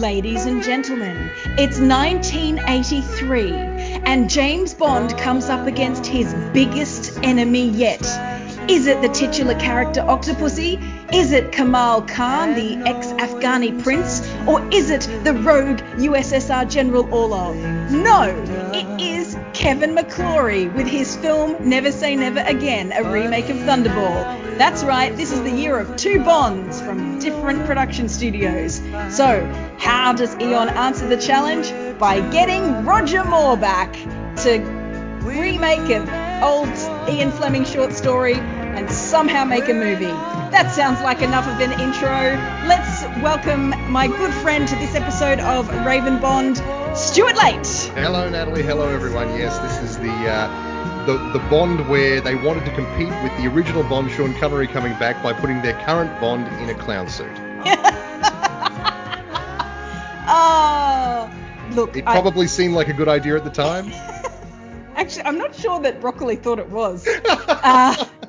Ladies and gentlemen, it's 1983 and James Bond comes up against his biggest enemy yet. Is it the titular character Octopussy? Is it Kamal Khan, the ex-Afghani prince? Or is it the rogue USSR General Orlov? No, it is Kevin McClory with his film Never Say Never Again, a remake of Thunderball. That's right, this is the year of two Bonds from different production studios. So, how does Eon answer the challenge? By getting Roger Moore back to remake an old Ian Fleming short story and somehow make a movie. That sounds like enough of an intro. Let's welcome my good friend to this episode of Raven Bond, Stuart Late. Hello, Natalie. Hello, everyone. Yes, this is the Bond where they wanted to compete with the original Bond, Sean Connery, coming back by putting their current Bond in a clown suit. Look. It probably seemed like a good idea at the time. Actually, I'm not sure that Broccoli thought it was.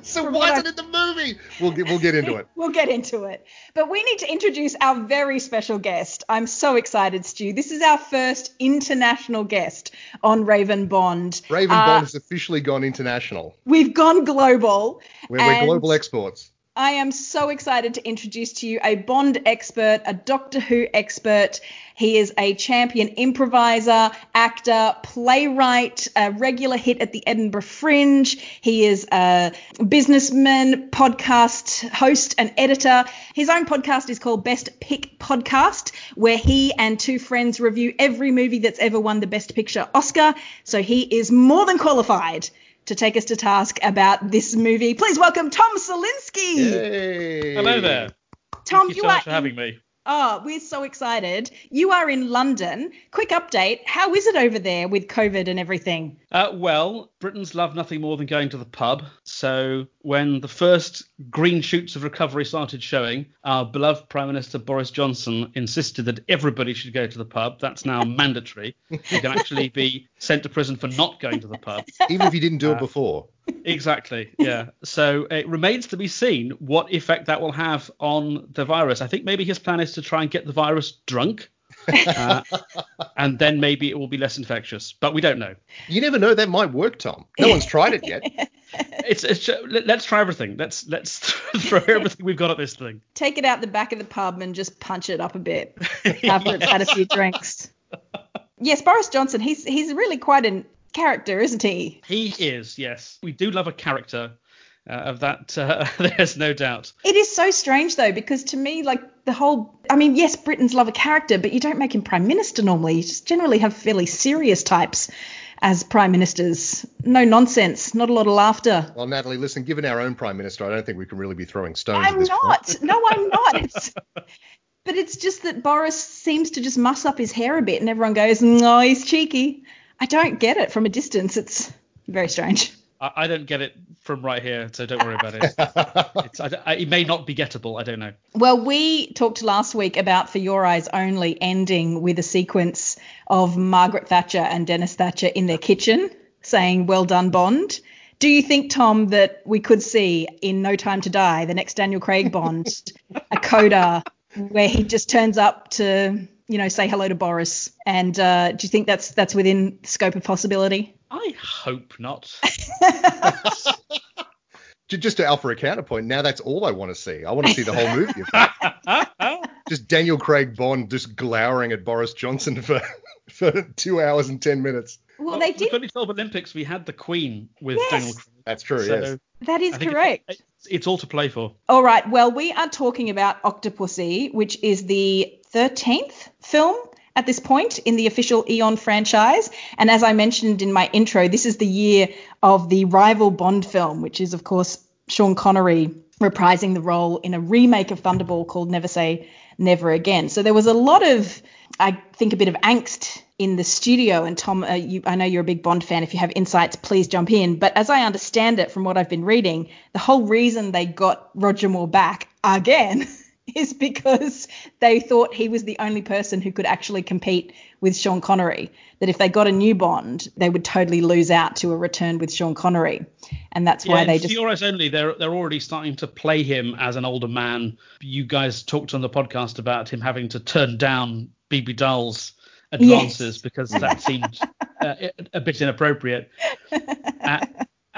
So why isn't it the movie? We'll get into it. We'll get into it. But we need to introduce our very special guest. I'm so excited, Stu. This is our first international guest on Raven Bond. Raven Bond has officially gone international. We've gone global. We're global exports. I am so excited to introduce to you a Bond expert, a Doctor Who expert. He is a champion improviser, actor, playwright, a regular hit at the Edinburgh Fringe. He is a businessman, podcast host and editor. His own podcast is called Best Pick Podcast, where he and two friends review every movie that's ever won the Best Picture Oscar. So he is more than qualified to take us to task about this movie. Please welcome Tom Selinski. Yay. Hello there. Tom, thank you so much for having me. Oh, we're so excited. You are in London. Quick update. How is it over there with COVID and everything? Well, Britons love nothing more than going to the pub. So when the first green shoots of recovery started showing, our beloved Prime Minister Boris Johnson insisted that everybody should go to the pub. That's now mandatory. You can actually be sent to prison for not going to the pub. Even if you didn't do it before. Exactly, yeah. So it remains to be seen what effect that will have on the virus. I think maybe his plan is to try and get the virus drunk, and then maybe it will be less infectious. But we don't know. You never know. That might work, Tom. No one's tried it yet. It's let's try everything. Let's throw everything we've got at this thing. Take it out the back of the pub and just punch it up a bit after it's had a few drinks. Yes, Boris Johnson, he's really quite an character, isn't he? He is, yes. We do love a character, of that, there's no doubt. It is so strange though, because to me, like yes, Britons love a character, but you don't make him Prime Minister normally. You just generally have fairly serious types as Prime Ministers. No nonsense, not a lot of laughter. Well, Natalie, listen, given our own Prime Minister, I don't think we can really be throwing stones at this point. No, I'm not. But it's just that Boris seems to just muss up his hair a bit and everyone goes, no, he's cheeky. I don't get it from a distance. It's very strange. I don't get it from right here, so don't worry about it. It may not be gettable. I don't know. Well, we talked last week about For Your Eyes Only ending with a sequence of Margaret Thatcher and Dennis Thatcher in their kitchen saying, well done, Bond. Do you think, Tom, that we could see in No Time to Die, the next Daniel Craig Bond, a coda where he just turns up to, say hello to Boris? And do you think that's within the scope of possibility? I hope not. Just to offer a counterpoint, now that's all I want to see. I want to see the whole movie. Just Daniel Craig Bond just glowering at Boris Johnson for 2 hours and 10 minutes. Well, they did. The 2012 Olympics, we had the Queen with Daniel Craig. That's true, so yes. That is correct. It's all to play for. All right, well, we are talking about Octopussy, which is the 13th film at this point in the official Eon franchise. And as I mentioned in my intro, this is the year of the rival Bond film, which is, of course, Sean Connery reprising the role in a remake of Thunderball called Never Say Never Again. So there was a lot of, I think, a bit of angst in the studio. And Tom, I know you're a big Bond fan. If you have insights, please jump in. But as I understand it from what I've been reading, the whole reason they got Roger Moore back again is because they thought he was the only person who could actually compete with Sean Connery, that if they got a new Bond, they would totally lose out to a return with Sean Connery. And that's why they just... Theorize only, they're already starting to play him as an older man. You guys talked on the podcast about him having to turn down BB Doll's advances because that seemed a bit inappropriate.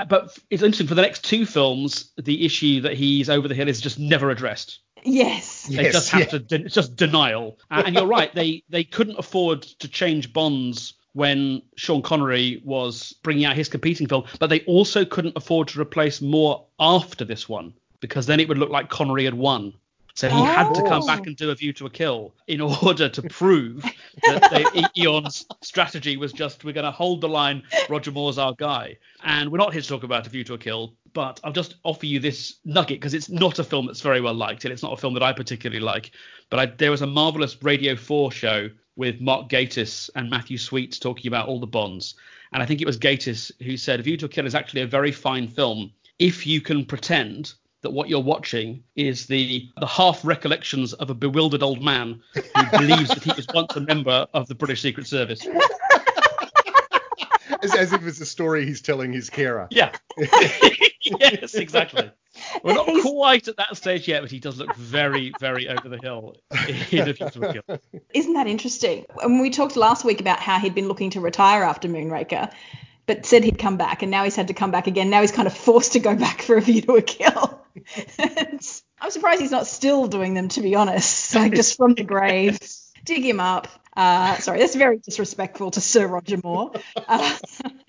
But it's interesting, for the next two films, the issue that he's over the hill is just never addressed. Yes. They just have to, it's just denial. And you're right, they couldn't afford to change Bonds when Sean Connery was bringing out his competing film, but they also couldn't afford to replace Moore after this one, because then it would look like Connery had won. So he had to come back and do A View to a Kill in order to prove that Eon's strategy was just, we're going to hold the line, Roger Moore's our guy. And we're not here to talk about A View to a Kill, but I'll just offer you this nugget, because it's not a film that's very well liked, and it's not a film that I particularly like. But there was a marvellous Radio 4 show with Mark Gatiss and Matthew Sweet talking about all the Bonds. And I think it was Gatiss who said, A View to a Kill is actually a very fine film if you can pretend that what you're watching is the half recollections of a bewildered old man who believes that he was once a member of the British Secret Service. As if it's a story he's telling his carer. Yeah. Yes, exactly. We're not quite at that stage yet, but he does look very, very over the hill in A View to a Kill. Isn't that interesting? And we talked last week about how he'd been looking to retire after Moonraker, but said he'd come back, and now he's had to come back again. Now he's kind of forced to go back for A View to a Kill. I'm surprised he's not still doing them, to be honest, like just from the grave. Dig him up. Sorry, that's very disrespectful to Sir Roger Moore.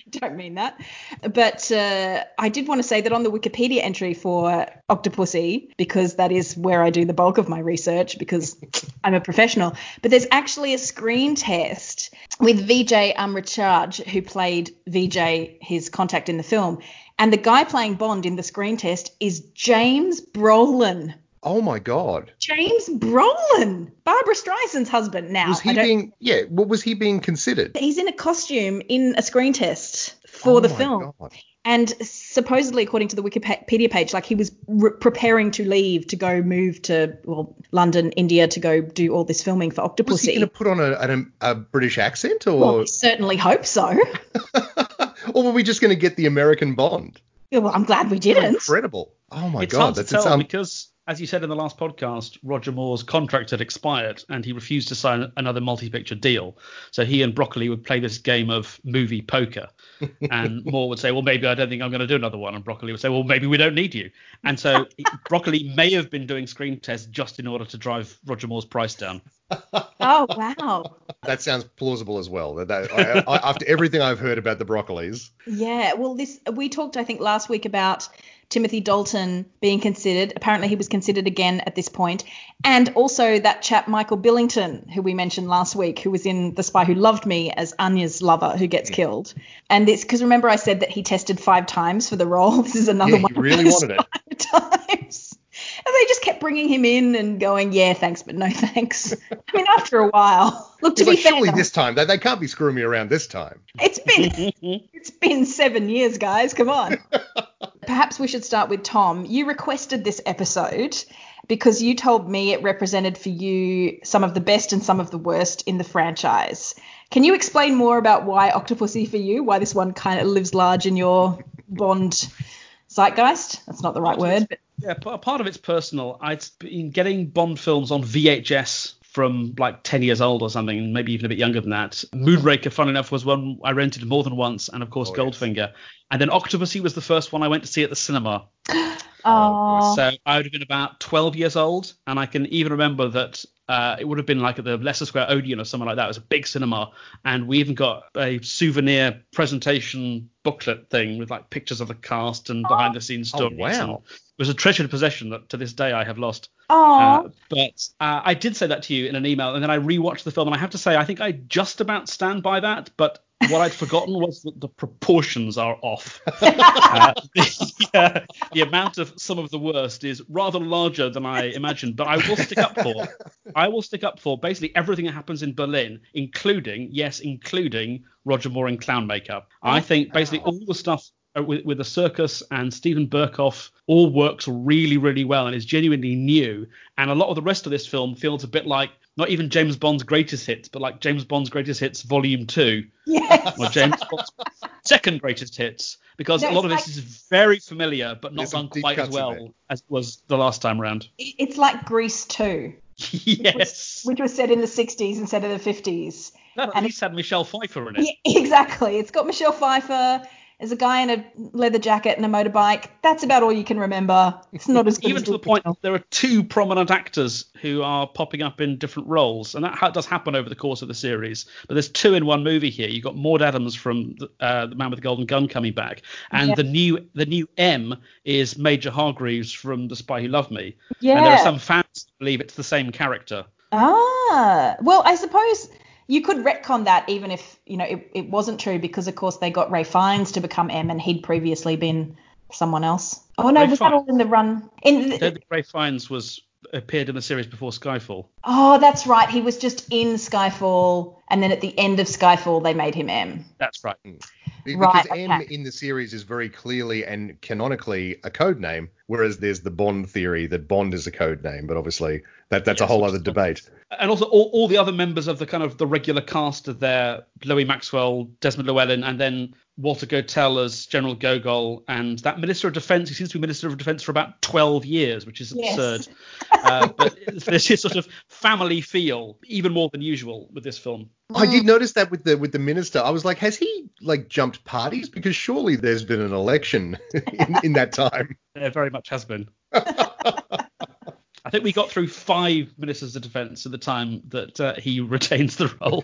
Don't mean that. But I did want to say that on the Wikipedia entry for Octopussy, because that is where I do the bulk of my research, because I'm a professional, but there's actually a screen test with Vijay Amritraj, who played Vijay, his contact in the film. And the guy playing Bond in the screen test is James Brolin. Oh, my God. James Brolin, Barbara Streisand's husband now. Was he being considered? He's in a costume in a screen test for the film. God. And supposedly, according to the Wikipedia page, like he was preparing to leave to go move to London, India, to go do all this filming for Octopussy. Was he going to put on a British accent? Or? Well, I certainly hope so. Or were we just going to get the American Bond? Yeah, well, I'm glad we didn't. Incredible. Oh, my God. Hard to tell because... As you said in the last podcast, Roger Moore's contract had expired and he refused to sign another multi-picture deal. So he and Broccoli would play this game of movie poker. And Moore would say, well, maybe I don't think I'm going to do another one. And Broccoli would say, well, maybe we don't need you. And so Broccoli may have been doing screen tests just in order to drive Roger Moore's price down. Oh, wow. That sounds plausible as well. That, after everything I've heard about the Broccolis. Yeah, well, we talked, I think, last week about Timothy Dalton being considered. Apparently he was considered again at this point. And also that chap Michael Billington, who we mentioned last week, who was in The Spy Who Loved Me as Anya's lover who gets killed. And this, because remember I said that he tested 5 times for the role. This is another one. He really wanted it. 5 times. And they just kept bringing him in and going, yeah, thanks, but no thanks. I mean, after a while. Look, to be fair, surely this time, they can't be screwing me around this time. It's been 7 years, guys. Come on. Perhaps we should start with Tom. You requested this episode because you told me it represented for you some of the best and some of the worst in the franchise. Can you explain more about why Octopussy for you, why this one kind of lives large in your Bond zeitgeist? That's not the right word. But... Yeah, part of it's personal. I'd been getting Bond films on VHS from like 10 years old or something, maybe even a bit younger than that. Moonraker, funnily enough, was one I rented more than once, and of course Goldfinger. Yes. And then Octopussy was the first one I went to see at the cinema. So I would have been about 12 years old, and I can even remember that it would have been like at the Leicester Square Odeon or something like that. It was a big cinema, and we even got a souvenir presentation booklet thing with like pictures of the cast and behind the scenes stories. Oh, wow. It was a treasured possession that to this day I have lost. But I did say that to you in an email, and then I rewatched the film, and I have to say I think I just about stand by that, but what I'd forgotten was that the proportions are off. The amount of some of the worst is rather larger than I imagined, but I will stick up for basically everything that happens in Berlin, including Roger Moore in clown makeup. I think basically all the stuff with a circus and Stephen Berkoff all works really, really well and is genuinely new. And a lot of the rest of this film feels a bit like not even James Bond's greatest hits, but like James Bond's greatest hits volume 2. Yes. Or James Bond's second greatest hits, because a lot of this is very familiar, but not done quite as well as was the last time around. It's like Grease 2. Yes. Which was set in the 60s instead of the 50s. No, and it's had Michelle Pfeiffer in it. Yeah, exactly. It's got Michelle Pfeiffer. There's a guy in a leather jacket and a motorbike. That's about all you can remember. It's not as good. Even as to the point, there are two prominent actors who are popping up in different roles, and that does happen over the course of the series. But there's two in one movie here. You've got Maud Adams from The Man with the Golden Gun coming back, and the new M is Major Hargreaves from The Spy Who Loved Me. Yeah. And there are some fans who believe it's the same character. Ah, well, I suppose you could retcon that even if, you know, it wasn't true, because, of course, they got Ralph Fiennes to become M and he'd previously been someone else. Oh, no, was that all in the run? Ralph Fiennes appeared in the series before Skyfall. Oh, that's right. He was just in Skyfall, and then at the end of Skyfall, they made him M. That's right. Because M in the series is very clearly and canonically a code name, whereas there's the Bond theory that Bond is a code name, but obviously that's a whole other debate. And also all the other members of the kind of the regular cast are there: Louis Maxwell, Desmond Llewellyn, and then Walter Gotell as General Gogol, and that Minister of Defence. He seems to be Minister of Defence for about 12 years, which is absurd. But there's this sort of family feel, even more than usual, with this film. I did notice that with the minister. I was like, has he like jumped parties? Because surely there's been an election in that time. There very much has been. I think we got through 5 ministers of defence at the time that he retains the role.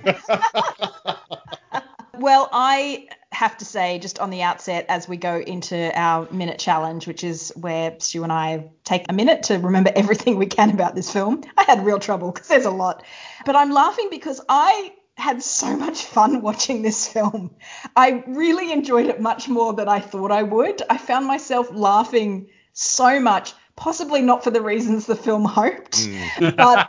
Well, I have to say, just on the outset, as we go into our minute challenge, which is where Stu and I take a minute to remember everything we can about this film. I had real trouble because there's a lot. But I'm laughing because I had so much fun watching this film. I really enjoyed it much more than I thought I would. I found myself laughing so much, possibly not for the reasons the film hoped, but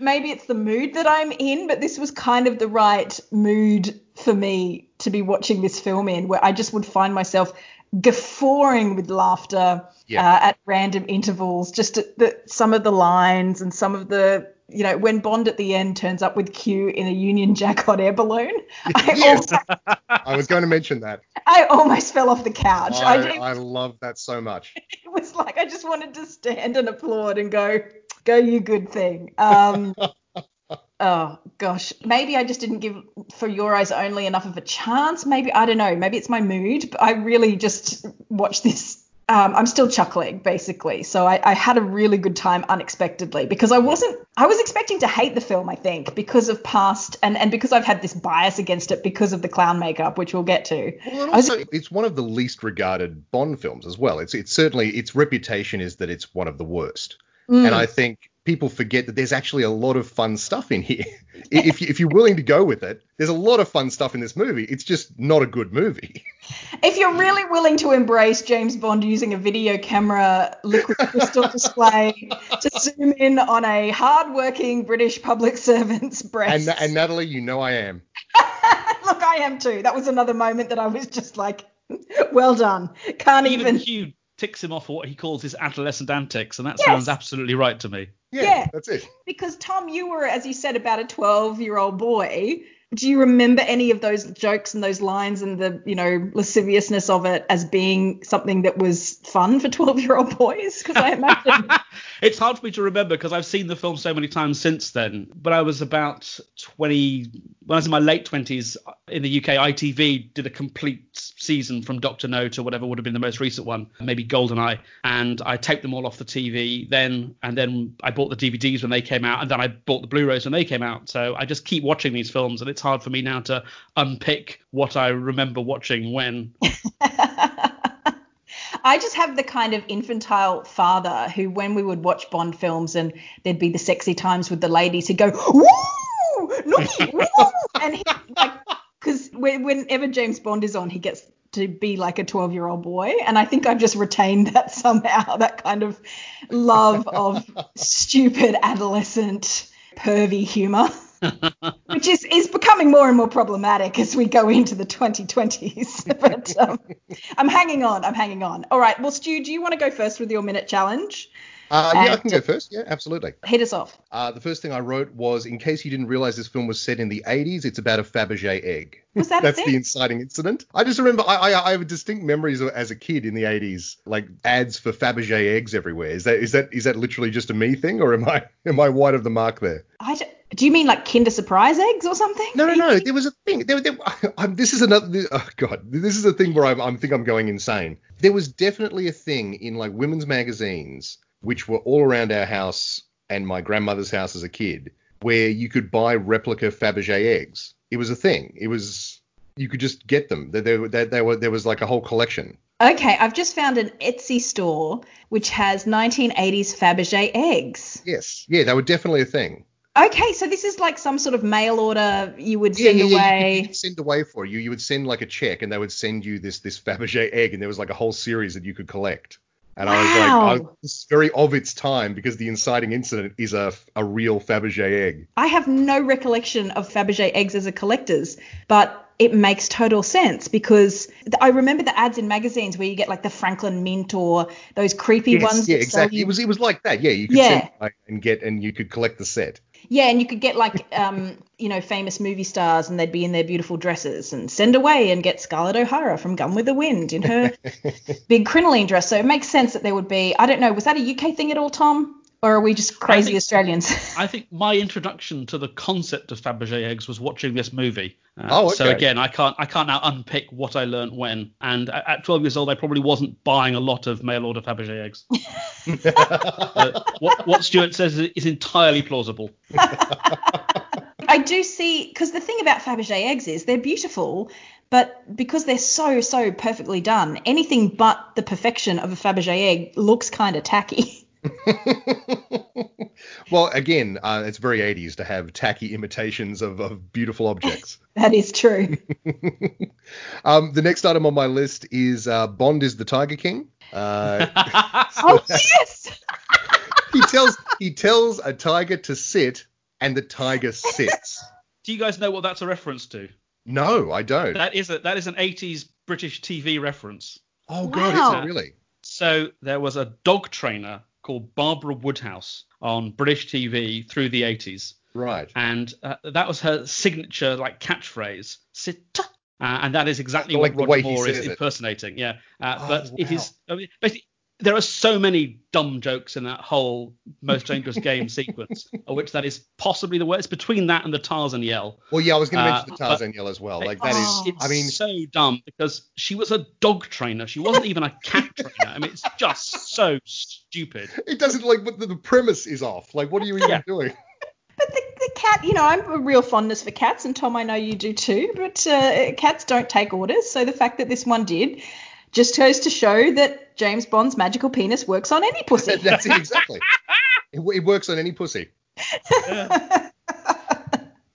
maybe it's the mood that I'm in, but this was kind of the right mood for me to be watching this film in, where I just would find myself guffawing with laughter at random intervals, just at some of the lines and some of the, you know, when Bond at the end turns up with Q in a Union Jack hot air balloon. I was going to mention that. I almost fell off the couch. I love that so much. It was like I just wanted to stand and applaud and go, you good thing. Oh, gosh. Maybe I just didn't give For Your Eyes Only enough of a chance. Maybe, I don't know, maybe it's my mood, but I really just watched this. I'm still chuckling, basically. So I had a really good time unexpectedly, because I was expecting to hate the film, I think, because of past and because I've had this bias against it because of the clown makeup, which we'll get to. Well, and also, it's one of the least regarded Bond films as well. It's certainly, its reputation is that it's one of the worst. And I think people forget that there's actually a lot of fun stuff in here. If you're willing to go with it, there's a lot of fun stuff in this movie. It's just not a good movie. If you're really willing to embrace James Bond using a video camera liquid crystal display to zoom in on a hard-working British public servant's breast. And Natalie, you know I am. Look, I am too. That was another moment that I was just like, well done. Can't even... Hugh ticks him off for what he calls his adolescent antics, and that sounds absolutely right to me. Yeah, that's it. Because, Tom, you were, as you said, about a 12-year-old boy. Do you remember any of those jokes and those lines and the, you know, lasciviousness of it as being something that was fun for 12-year-old boys? Because I imagine it's hard for me to remember because I've seen the film so many times since then. But I was about 20 when I was in my late 20s in the UK. ITV did a complete season from Dr. No to whatever would have been the most recent one, maybe Goldeneye. And I taped them all off the TV then, and then I bought the DVDs when they came out, and then I bought the Blu-rays when they came out. So I just keep watching these films, and it's hard for me now to unpick what I remember watching when. I just have the kind of infantile father who, when we would watch Bond films and there'd be the sexy times with the ladies, he'd go, woo, nookie, woo, and he like, because whenever James Bond is on, he gets to be like a 12-year-old boy, and I think I've just retained that somehow, that kind of love of stupid adolescent pervy humour. which is becoming more and more problematic as we go into the 2020s. But I'm hanging on. All right. Well, Stu, do you want to go first with your minute challenge? Yeah, I can go first. Yeah, absolutely. Hit us off. The first thing I wrote was, in case you didn't realize this film was set in the 80s, it's about a Fabergé egg. Was that That's the inciting incident. I just remember I have distinct memories of, as a kid in the 80s, like ads for Fabergé eggs everywhere. Is that literally just a me thing, or am I wide of the mark there? Do you mean like Kinder Surprise eggs or something? No. There was a thing. This is a thing where I think I'm going insane. There was definitely a thing in like women's magazines, which were all around our house and my grandmother's house as a kid, where you could buy replica Fabergé eggs. It was a thing. You could just get them. There was like a whole collection. Okay, I've just found an Etsy store which has 1980s Fabergé eggs. Yes. Yeah, they were definitely a thing. Okay, so this is like some sort of mail order you would send away. You could send away for you. You would send like a check, and they would send you this Fabergé egg, and there was like a whole series that you could collect. And wow. It's very of its time because the inciting incident is a real Fabergé egg. I have no recollection of Fabergé eggs as a collector's, but it makes total sense because I remember the ads in magazines where you get like the Franklin Mint or those creepy ones. Yeah, exactly. So it was like that. Yeah, you could send it and get, and you could collect the set. Yeah, and you could get like, famous movie stars, and they'd be in their beautiful dresses, and send away and get Scarlett O'Hara from Gone with the Wind in her big crinoline dress. So it makes sense that there would be, I don't know, was that a UK thing at all, Tom? Or are we just crazy Australians? I think my introduction to the concept of Fabergé eggs was watching this movie. Okay. So again, I can't now unpick what I learnt when. And at 12 years old, I probably wasn't buying a lot of mail order Fabergé eggs. What Stuart says is entirely plausible. I do see, because the thing about Fabergé eggs is they're beautiful, but because they're so, so perfectly done, anything but the perfection of a Fabergé egg looks kind of tacky. Well, again, it's very 80s to have tacky imitations of beautiful objects. That is true. The next item on my list is Bond is the Tiger King. Oh, yes! He tells a tiger to sit, and the tiger sits. Do you guys know what that's a reference to? No, I don't. That is an 80s British TV reference. Oh, wow. God, is it really? So there was a dog trainer called Barbara Woodhouse on British TV through the 80s. Right. And that was her signature like catchphrase, sit. And that is exactly like what Roger Moore is impersonating. Yeah. It is basically, there are so many dumb jokes in that whole Most Dangerous Game sequence, of which that is possibly the worst. It's between that and the Tarzan yell. Well, yeah, I was going to mention the Tarzan yell as well. Like that is, I mean, so dumb because she was a dog trainer. She wasn't even a cat trainer. I mean, it's just so stupid. It doesn't like what the premise is off. Like, what are you even doing? But the cat, I'm a real fondness for cats, and Tom, I know you do too. But cats don't take orders, so the fact that this one did just goes to show that James Bond's magical penis works on any pussy. That's it, exactly. It works on any pussy. Yeah.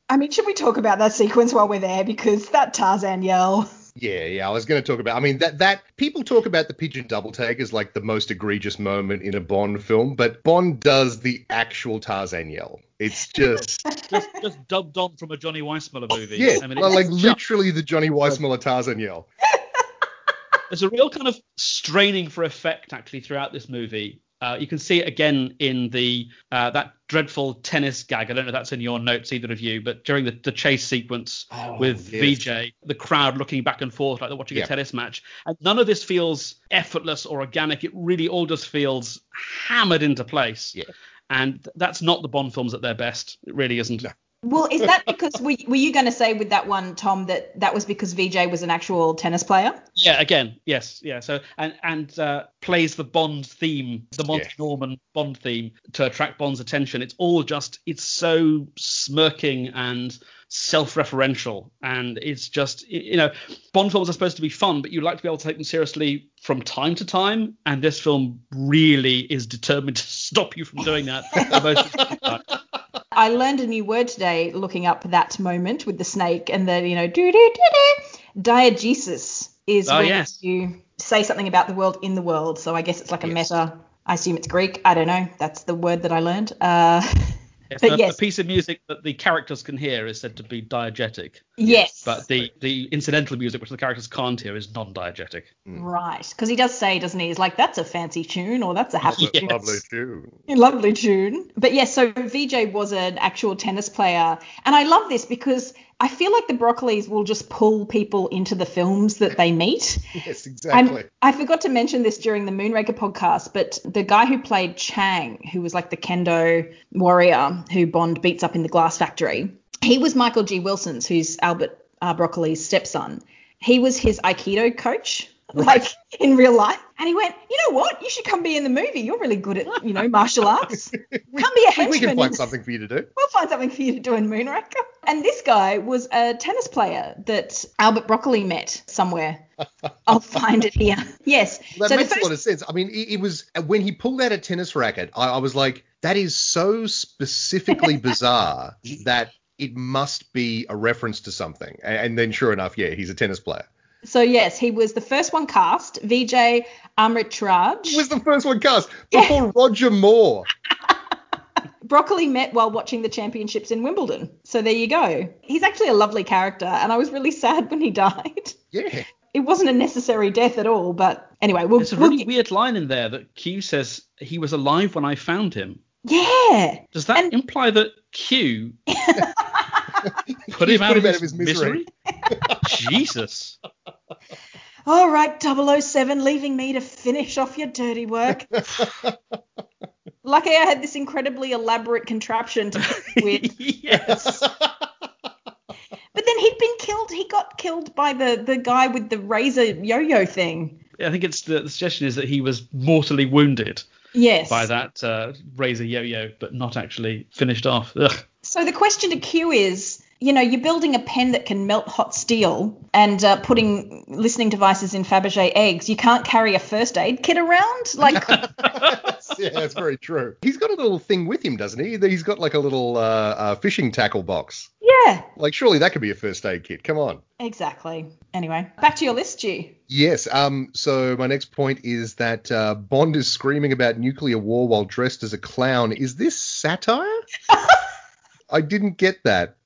I mean, should we talk about that sequence while we're there? Because that Tarzan yell. Yeah, I was going to talk about, I mean, that people talk about the pigeon double take as like the most egregious moment in a Bond film, but Bond does the actual Tarzan yell. It's just dubbed on from a Johnny Weissmuller movie. Yeah, I mean, literally the Johnny Weissmuller Tarzan yell. There's a real kind of straining for effect, actually, throughout this movie. You can see it again in the that dreadful tennis gag. I don't know if that's in your notes, either of you, but during the chase sequence with Vijay, the crowd looking back and forth like they're watching a tennis match. And none of this feels effortless or organic. It really all just feels hammered into place. Yeah. And that's not the Bond films at their best. It really isn't. No. Well, is that because were you going to say with that one, Tom, that was because Vijay was an actual tennis player? Yeah, again, yes, yeah. So and plays the Bond theme, the Monty Norman Bond theme, to attract Bond's attention. It's all just, it's so smirking and self-referential, and it's just, Bond films are supposed to be fun, but you like to be able to take them seriously from time to time, and this film really is determined to stop you from doing that. I learned a new word today looking up that moment with the snake and the, doo-doo-doo-doo. Diegesis is when you say something about the world in the world. So I guess it's like a meta. I assume it's Greek. I don't know. That's the word that I learned. Yes. A piece of music that the characters can hear is said to be diegetic. Yes. But the incidental music, which the characters can't hear, is non-diegetic. Mm. Right. Because he does say, doesn't he? He's like, that's a fancy tune, or that's a happy tune. Lovely tune. Lovely tune. But yes, so Vijay was an actual tennis player. And I love this because I feel like the Broccolis will just pull people into the films that they meet. Yes, exactly. I forgot to mention this during the Moonraker podcast, but the guy who played Chang, who was like the kendo warrior who Bond beats up in the glass factory, he was Michael G. Wilson's, who's Albert Broccoli's stepson. He was his Aikido coach, like in real life. And he went, you know what? You should come be in the movie. You're really good at, you know, martial arts. Come be a henchman. We can find something for you to do. We'll find something for you to do in Moonraker. And this guy was a tennis player that Albert Broccoli met somewhere. I'll find it here. Yes. Well, that makes a lot of sense. I mean, it was when he pulled out a tennis racket, I was like, that is so specifically bizarre that it must be a reference to something. And then sure enough, yeah, he's a tennis player. So, yes, he was the first one cast. Vijay Amritraj. He was the first one cast before Roger Moore. Broccoli met while watching the championships in Wimbledon. So there you go. He's actually a lovely character, and I was really sad when he died. Yeah. It wasn't a necessary death at all, but anyway. There's a really weird line in there that Q says, he was alive when I found him. Yeah. Does that imply that Q put him out of his misery? Jesus. All right, 007, leaving me to finish off your dirty work. Lucky I had this incredibly elaborate contraption to play with. Yes. But then he'd been killed. He got killed by the guy with the razor yo-yo thing. I think it's the suggestion is that he was mortally wounded. Yes. By that razor yo-yo, but not actually finished off. Ugh. So the question to Q is, you know, you're building a pen that can melt hot steel and putting listening devices in Fabergé eggs. You can't carry a first aid kit around. Like, yeah, that's very true. He's got a little thing with him, doesn't he? He's got like a little fishing tackle box. Yeah. Like, surely that could be a first aid kit. Come on. Exactly. Anyway, back to your list, Stu. Yes. So my next point is that Bond is screaming about nuclear war while dressed as a clown. Is this satire? I didn't get that.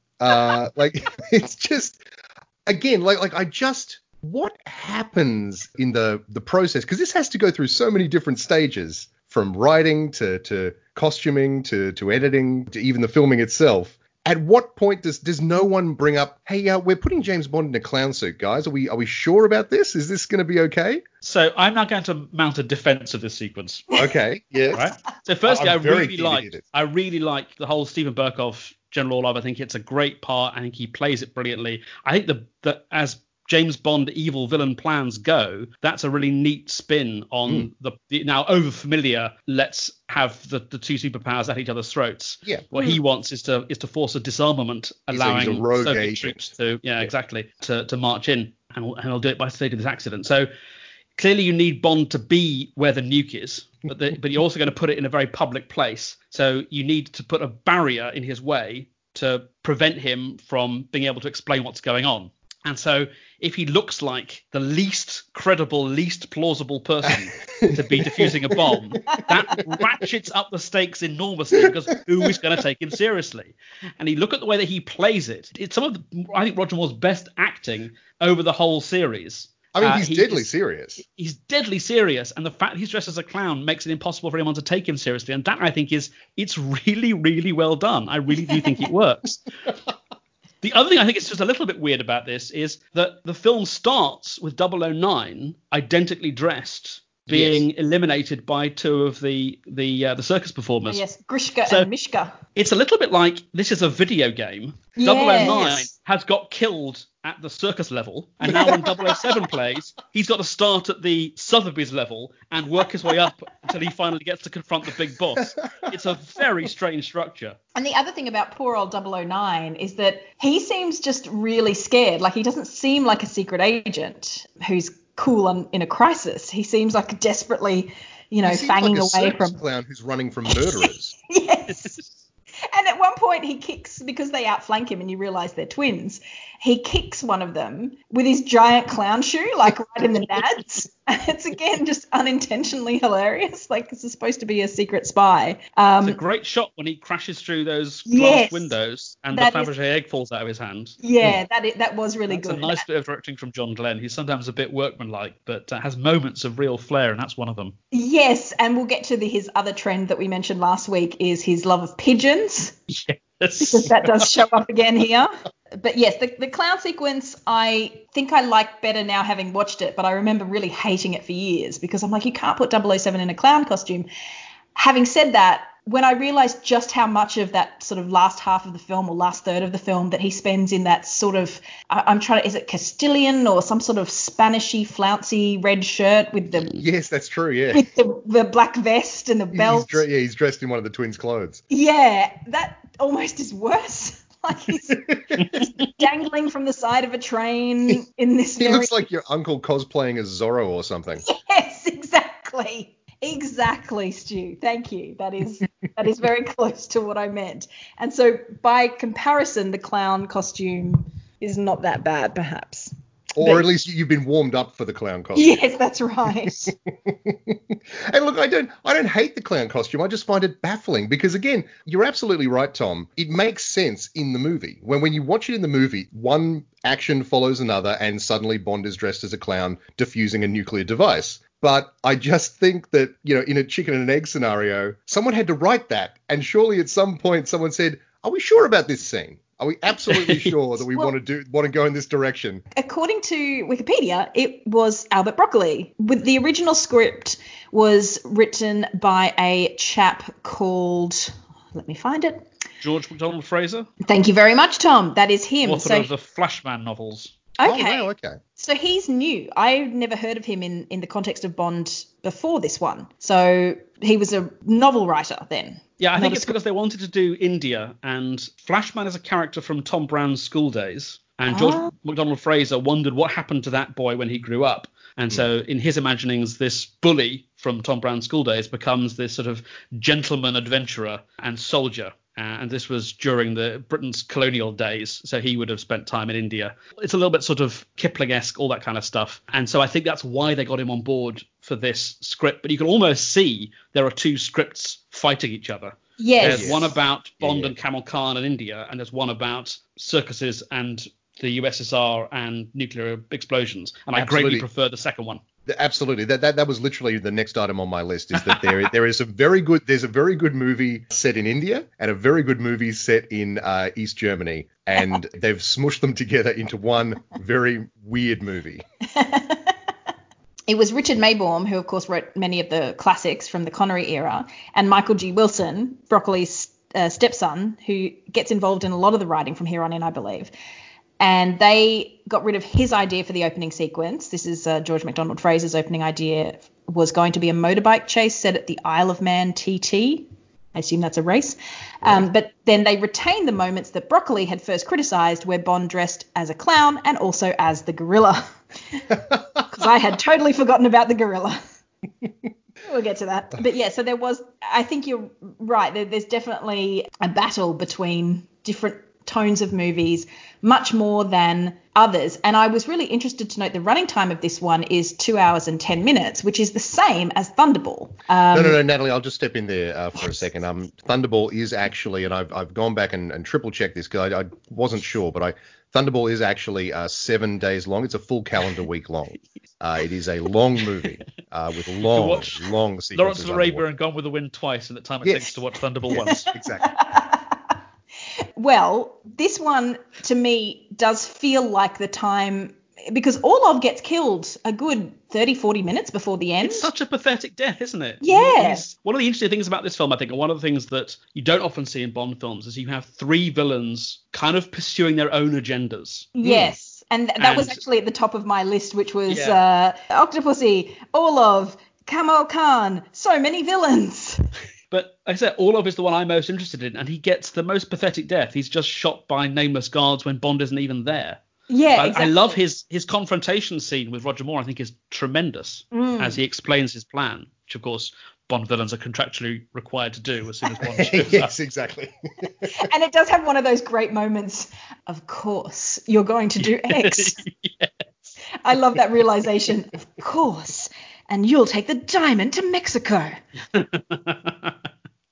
It's just, again, what happens in the process? Because this has to go through so many different stages, from writing to costuming to editing to even the filming itself. At what point does no one bring up, hey, we're putting James Bond in a clown suit, guys. Are we sure about this? Is this going to be okay? So I'm now going to mount a defense of this sequence. Okay, yes. Right? So firstly, I really like the whole Stephen Berkoff General Orlov. I think it's a great part. I think he plays it brilliantly. I think that as James Bond evil villain plans go, that's a really neat spin on the now over-familiar, let's have the two superpowers at each other's throats. Yeah. What he wants is to force a disarmament, allowing Soviet troops to to march in, and he'll do it by staging this accident. So clearly you need Bond to be where the nuke is, but you're also going to put it in a very public place. So you need to put a barrier in his way to prevent him from being able to explain what's going on. And so if he looks like the least credible, least plausible person to be defusing a bomb, that ratchets up the stakes enormously, because who is going to take him seriously? And you look at the way that he plays it. It's some of, I think, Roger Moore's best acting over the whole series. I mean, he's deadly serious. He's deadly serious. And the fact that he's dressed as a clown makes it impossible for anyone to take him seriously. And that, I think, it's really, really well done. I really do think it works. The other thing I think is just a little bit weird about this is that the film starts with 009 identically dressed, being eliminated by two of the circus performers. Oh, yes, Grishka and Mishka. It's a little bit like this is a video game. Yes. 009 has got killed at the circus level, and now when 007 plays, he's got to start at the Sotheby's level and work his way up until he finally gets to confront the big boss. It's a very strange structure. And the other thing about poor old 009 is that he seems just really scared. Like, he doesn't seem like a secret agent who's cool in a crisis. He seems like desperately, fanging away from a clown who's running from murderers. Yes. And at one point he kicks, because they outflank him and you realise they're twins, he kicks one of them with his giant clown shoe, like right in the nads. It's, again, just unintentionally hilarious. Like, this is supposed to be a secret spy. It's a great shot when he crashes through those glass windows and the Fabergé egg falls out of his hand. Yeah, that was really good. It's a nice bit of directing from John Glen, who's sometimes a bit workmanlike, but has moments of real flair, and that's one of them. Yes, and we'll get to his other trend that we mentioned last week is his love of pigeons. Yeah. Because that does show up again here. But yes, the clown sequence, I think I like better now having watched it, but I remember really hating it for years because I'm like, you can't put 007 in a clown costume. Having said that, when I realised just how much of that sort of last half of the film or last third of the film that he spends in that sort of, is it Castilian or some sort of Spanishy, flouncy red shirt with the... Yes, that's true, yeah. With the black vest and the belt. He's dressed in one of the twins' clothes. Yeah, that almost is worse. Like he's dangling from the side of a train in this... He looks like your uncle cosplaying as Zorro or something. Yes, exactly. Exactly, Stu. Thank you. That is very close to what I meant. And so by comparison, the clown costume is not that bad, perhaps. Or at least you've been warmed up for the clown costume. Yes, that's right. And look, I don't hate the clown costume. I just find it baffling because, again, you're absolutely right, Tom. It makes sense in the movie. When you watch it in the movie, one action follows another and suddenly Bond is dressed as a clown defusing a nuclear device. But I just think that, you know, in a chicken and an egg scenario, someone had to write that. And surely at some point someone said, are we sure about this scene? Are we absolutely sure that we want to go in this direction? According to Wikipedia, it was Albert Broccoli. The original script was written by a chap called, let me find it. George MacDonald Fraser. Thank you very much, Tom. That is him. Author of the Flashman novels. Okay. Oh, wow, okay. So he's new. I've never heard of him in the context of Bond before this one. So he was a novel writer then. Yeah, I think it's because they wanted to do India, and Flashman is a character from Tom Brown's school days. And George MacDonald Fraser wondered what happened to that boy when he grew up. And so in his imaginings, this bully from Tom Brown's school days becomes this sort of gentleman adventurer and soldier. And this was during the Britain's colonial days, so he would have spent time in India. It's a little bit sort of Kipling-esque, all that kind of stuff. And so I think that's why they got him on board for this script. But you can almost see there are two scripts fighting each other. Yes. There's one about Bond and Kamal Khan and India, and there's one about circuses and the USSR and nuclear explosions. And absolutely. I greatly prefer the second one. Absolutely. That was literally the next item on my list, is that there's a very good movie set in India and a very good movie set in East Germany, and they've smushed them together into one very weird movie. It was Richard Maybaum, who of course wrote many of the classics from the Connery era, and Michael G. Wilson, Broccoli's stepson, who gets involved in a lot of the writing from here on in, I believe. And they got rid of his idea for the opening sequence. This is George MacDonald Fraser's opening idea was going to be a motorbike chase set at the Isle of Man TT. I assume that's a race. But then they retained the moments that Broccoli had first criticised, where Bond dressed as a clown and also as the gorilla. Because I had totally forgotten about the gorilla. We'll get to that. But yeah, so there was, I think you're right. There's definitely a battle between different tones of movies, much more than others. And I was really interested to note the running time of this one is 2 hours and 10 minutes, which is the same as Thunderball. No, Natalie, I'll just step in there for a second. Thunderball is actually, and I've gone back and triple checked this because I wasn't sure, but Thunderball is actually 7 days long. It's a full calendar week long. It is a long movie with long sequences. Lawrence of Arabia and Gone with the Wind twice in the time it takes to watch Thunderball once. Exactly. Well, this one, to me, does feel like the time, because Orlov gets killed a good 30, 40 minutes before the end. It's such a pathetic death, isn't it? Yeah. One of the interesting things about this film, I think, and one of the things that you don't often see in Bond films, is you have three villains kind of pursuing their own agendas. Yes, and that was actually at the top of my list, which was Octopussy, Orlov, Kamal Khan, so many villains. But I said Orlov is the one I'm most interested in, and he gets the most pathetic death. He's just shot by nameless guards when Bond isn't even there. Yeah, exactly. I love his confrontation scene with Roger Moore. I think is tremendous as he explains his plan, which, of course, Bond villains are contractually required to do as soon as Bond shows up. Exactly. And it does have one of those great moments. Of course, you're going to do X. Yes. I love that realization. Of course. And you'll take the diamond to Mexico.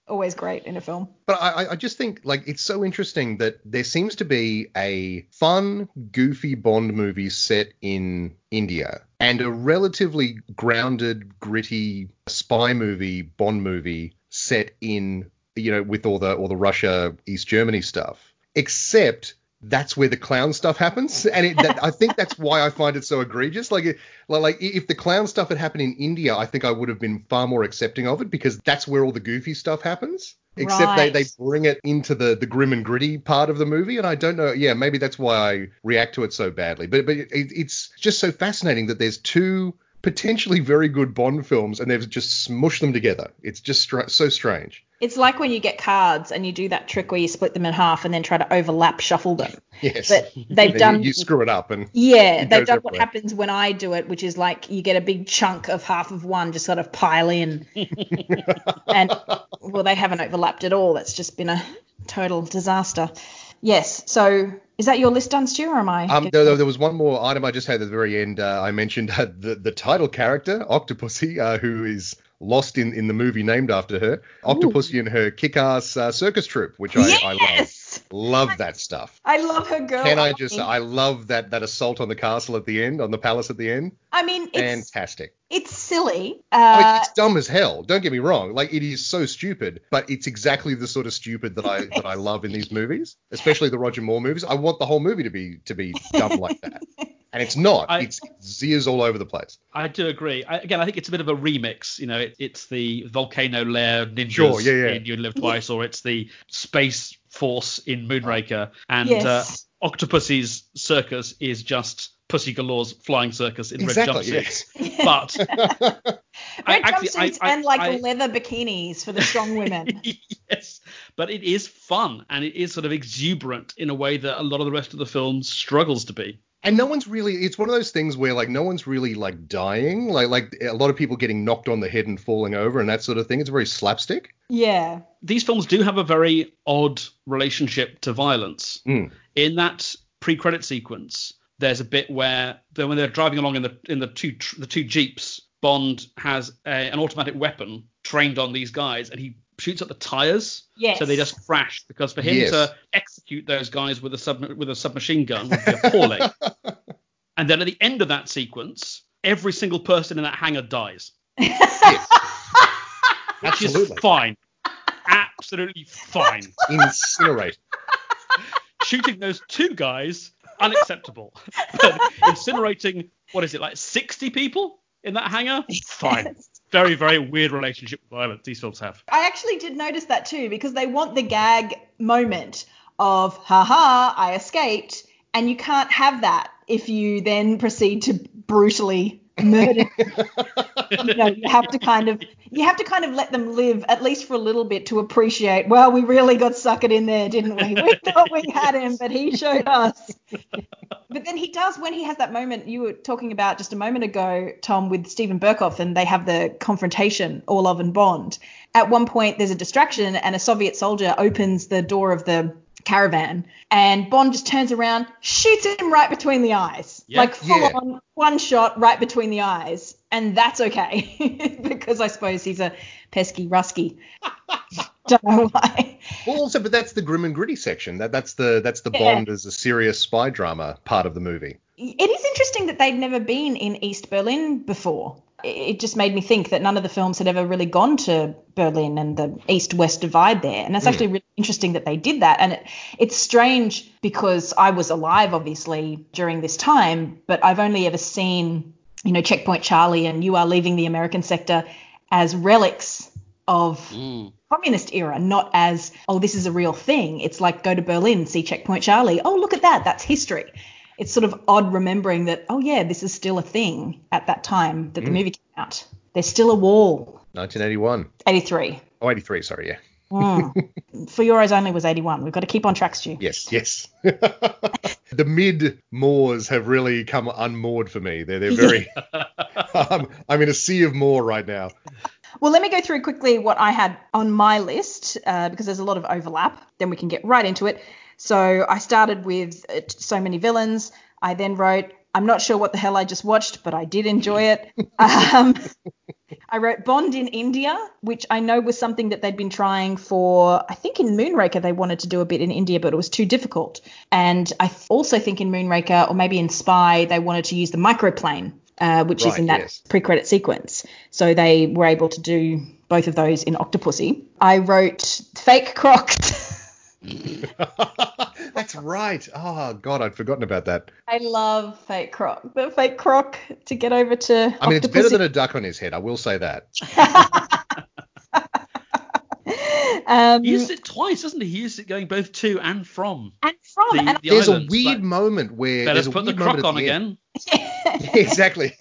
Always great in a film. But I just think, like, it's so interesting that there seems to be a fun, goofy Bond movie set in India and a relatively grounded, gritty spy movie, Bond movie set in, you know, with all the Russia, East Germany stuff, except that's where the clown stuff happens. And I think that's why I find it so egregious. Like if the clown stuff had happened in India, I think I would have been far more accepting of it, because that's where all the goofy stuff happens. Except they bring it into the grim and gritty part of the movie. And I don't know. Yeah, maybe that's why I react to it so badly. But it's just so fascinating that there's two potentially very good Bond films and they've just smushed them together. It's just so strange. It's like when you get cards and you do that trick where you split them in half and then try to overlap shuffle them. Yes. But they've done... You screw it up and... Yeah, they've done what happens when I do it, which is like you get a big chunk of half of one just sort of pile in. And, well, they haven't overlapped at all. That's just been a total disaster. Yes, so... Is that your list done, Stu, or am I? There was one more item I just had at the very end. I mentioned the title character, Octopussy, who is lost in the movie named after her. Octopussy. Ooh. And her kick-ass circus troupe, which I love that stuff. I love her girl. I love that assault on the castle at the end, on the palace at the end. I mean, it's fantastic. It's silly. It's dumb as hell. Don't get me wrong. Like, it is so stupid, but it's exactly the sort of stupid that I love in these movies, especially the Roger Moore movies. I want the whole movie to be dumb like that. And it's not. It's zers all over the place. I do agree. I think it's a bit of a remix. You know, it's the volcano lair ninjas in You Live Twice, or it's the space force in Moonraker. And Octopussy's circus is just Pussy Galore's flying circus in red jumpsuits. Yes. But red jumpsuits and leather bikinis for the strong women. Yes, but it is fun and it is sort of exuberant in a way that a lot of the rest of the film struggles to be. And no one's really, it's one of those things where, like, no one's really, like, dying. Like a lot of people getting knocked on the head and falling over and that sort of thing. It's very slapstick. Yeah. These films do have a very odd relationship to violence. Mm. In that pre-credit sequence, there's a bit where when they're driving along in the two Jeeps, Bond has an automatic weapon trained on these guys and he shoots at the tires. Yes. So they just crash, because for him to execute those guys with a submachine gun would be appalling. And then at the end of that sequence, every single person in that hangar dies. Yes. Which is fine. Absolutely fine. Incinerate. Shooting those two guys, unacceptable. But incinerating, what is it, like 60 people in that hangar? Fine. Very, very weird relationship with violence these films have. I actually did notice that too, because they want the gag moment of, ha-ha, I escaped, and you can't have that if you then proceed to brutally murder. You know, you have to kind of let them live at least for a little bit to appreciate, well, we really got suckered in there, didn't we? We thought we had him, but he showed us. But then he does, when he has that moment you were talking about just a moment ago, Tom, with Stephen Berkoff, and they have the confrontation, Orlov and Bond. At one point there's a distraction and a Soviet soldier opens the door of the caravan and Bond just turns around, shoots him right between the eyes. Yep. Like full on one shot right between the eyes, and that's okay. Because I suppose he's a pesky rusky. Don't know why. Well, also, but that's the grim and gritty section. That's the Bond as a serious spy drama part of the movie. It is interesting that they'd never been in East Berlin before. It just made me think that none of the films had ever really gone to Berlin and the East-West divide there. And that's actually really interesting that they did that. And it's strange because I was alive, obviously, during this time, but I've only ever seen, you know, Checkpoint Charlie and You Are Leaving the American Sector as relics of communist era, not as, oh, this is a real thing. It's like, go to Berlin, see Checkpoint Charlie. Oh, look at that. That's history. It's sort of odd remembering that, oh, yeah, this is still a thing at that time that the movie came out. There's still a wall. 1981. 83. Oh, 83, sorry, yeah. For Your Eyes Only was 81. We've got to keep on track, Stu. Yes. The mid-moors have really come unmoored for me. They're very... I'm in a sea of moor right now. Well, let me go through quickly what I had on my list because there's a lot of overlap. Then we can get right into it. So I started with so many villains. I then wrote, I'm not sure what the hell I just watched, but I did enjoy it. I wrote Bond in India, which I know was something that they'd been trying for, I think in Moonraker they wanted to do a bit in India, but it was too difficult. And I also think in Moonraker or maybe in Spy, they wanted to use the microplane, which is in that pre-credit sequence. So they were able to do both of those in Octopussy. I wrote Fake Crocs. That's right. Oh God, I'd forgotten about that. I love Fake Croc. The Fake Croc to get over to I mean, Octopussy. It's better than a duck on his head, I will say that. He used it twice, doesn't he? He used it going both to and from. The there's islands, a weird moment where there's a put weird the croc on again. Exactly.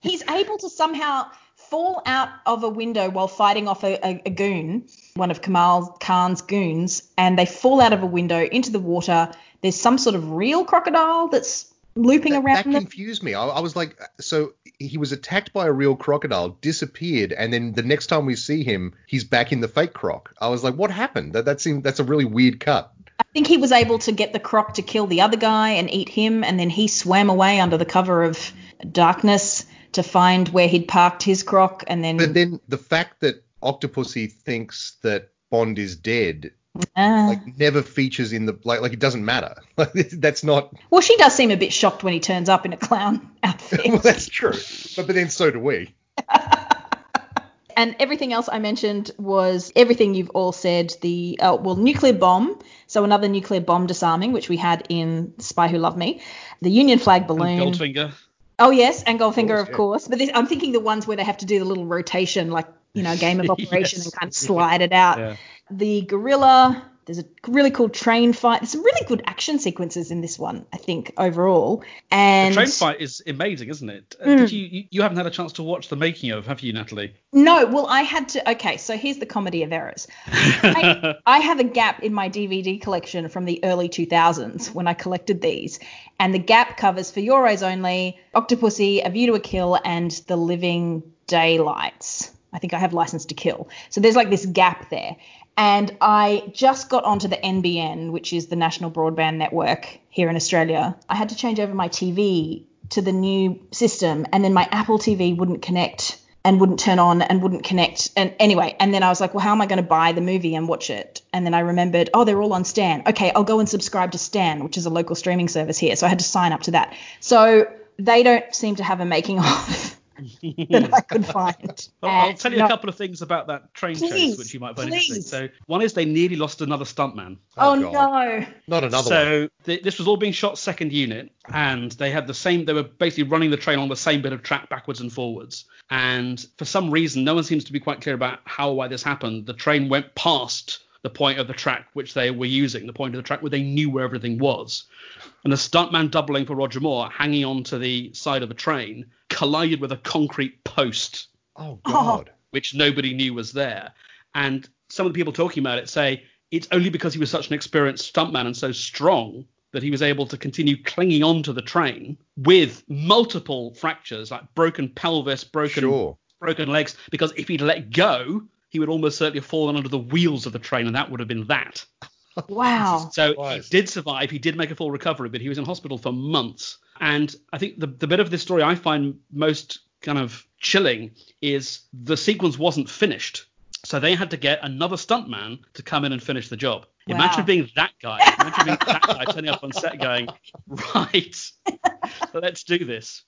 He's able to somehow fall out of a window while fighting off a goon, one of Kamal Khan's goons, and they fall out of a window into the water. There's some sort of real crocodile that's looping around them. That confused me. I was like, so he was attacked by a real crocodile, disappeared, and then the next time we see him, he's back in the fake croc. I was like, what happened? That's a really weird cut. I think he was able to get the croc to kill the other guy and eat him, and then he swam away under the cover of darkness to find where he'd parked his croc, and then... But then the fact that Octopussy thinks that Bond is dead, never features in the... Like, it doesn't matter. Like, that's not... Well, she does seem a bit shocked when he turns up in a clown outfit. Well, that's true. But then so do we. And everything else I mentioned was everything you've all said. Nuclear bomb. So another nuclear bomb disarming, which we had in Spy Who Loved Me. The Union flag balloon. And Goldfinger. Oh, yes, and Goldfinger, of course. But I'm thinking the ones where they have to do the little rotation, like, you know, game of operation and kind of slide it out. Yeah. The gorilla, there's a really cool train fight. There's some really good action sequences in this one, I think, overall. And the train fight is amazing, isn't it? Did you haven't had a chance to watch the making of, have you, Natalie? No, well, I had to. Okay, so here's the comedy of errors. I have a gap in my DVD collection from the early 2000s when I collected these. And the gap covers For Your Eyes Only, Octopussy, A View to a Kill, and The Living Daylights. I think I have License to Kill. So there's like this gap there. And I just got onto the NBN, which is the National Broadband Network here in Australia. I had to change over my TV to the new system, and then my Apple TV wouldn't connect and wouldn't turn on and wouldn't connect. And anyway, and then I was like, well, how am I going to buy the movie and watch it? And then I remembered, oh, they're all on Stan. Okay, I'll go and subscribe to Stan, which is a local streaming service here. So I had to sign up to that. So they don't seem to have a making of that I could find. Well, I'll tell you a couple of things about that train chase, which you might find interesting. So one is they nearly lost another stuntman. Oh no. Not another one. So this was all being shot second unit, and they had they were basically running the train on the same bit of track backwards and forwards. And for some reason, no one seems to be quite clear about how or why this happened. The train went past the point of the track which they were using, the point of the track where they knew where everything was. And the stuntman doubling for Roger Moore, hanging onto the side of a train, collided with a concrete post. Oh, God. Which nobody knew was there. And some of the people talking about it say it's only because he was such an experienced stuntman and so strong that he was able to continue clinging onto the train with multiple fractures, like broken pelvis, broken legs, because if he'd let go, he would almost certainly have fallen under the wheels of the train, and that would have been that. Wow. So he did survive. He did make a full recovery, but he was in hospital for months. And I think the bit of this story I find most kind of chilling is the sequence wasn't finished. So they had to get another stuntman to come in and finish the job. Wow. Imagine being that guy. Imagine being that guy turning up on set going, right, let's do this.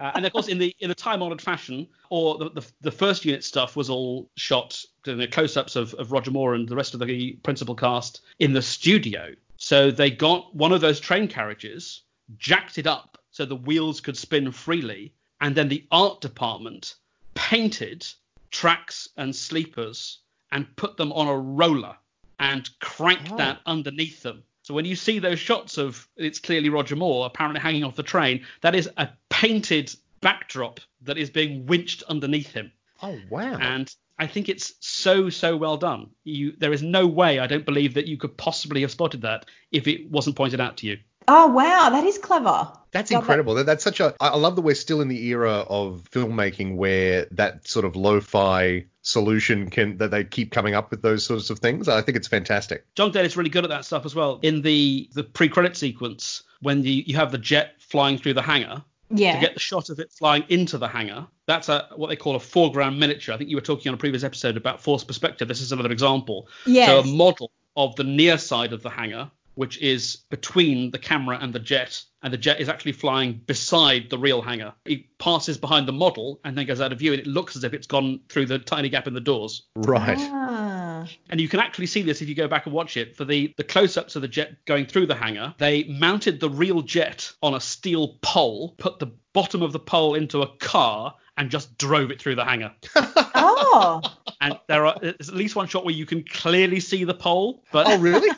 And of course, in the time-honored fashion, or the first unit stuff was all shot, the close-ups of Roger Moore and the rest of the principal cast in the studio. So they got one of those train carriages, jacked it up so the wheels could spin freely, and then the art department painted tracks and sleepers and put them on a roller and cranked that underneath them. So when you see those shots of, it's clearly Roger Moore apparently hanging off the train, that is a painted backdrop that is being winched underneath him. Oh, wow. And I think it's so well done. There is no way I don't believe that you could possibly have spotted that if it wasn't pointed out to you. Oh, wow. That is clever. That's incredible. That's such a – I love that we're still in the era of filmmaking where that sort of lo-fi solution that they keep coming up with those sorts of things. I think it's fantastic. John Glen is really good at that stuff as well. In the pre-credit sequence, when you have the jet flying through the hangar – yeah. To get the shot of it flying into the hangar, that's what they call a foreground miniature. I think you were talking on a previous episode about forced perspective. This is another example. Yes. So a model of the near side of the hangar, which is between the camera and the jet is actually flying beside the real hangar. It passes behind the model and then goes out of view, and it looks as if it's gone through the tiny gap in the doors. Right. Ah. And you can actually see this if you go back and watch it. For the close-ups of the jet going through the hangar, they mounted the real jet on a steel pole, put the bottom of the pole into a car, and just drove it through the hangar. Oh. And there's at least one shot where you can clearly see the pole. But oh, really?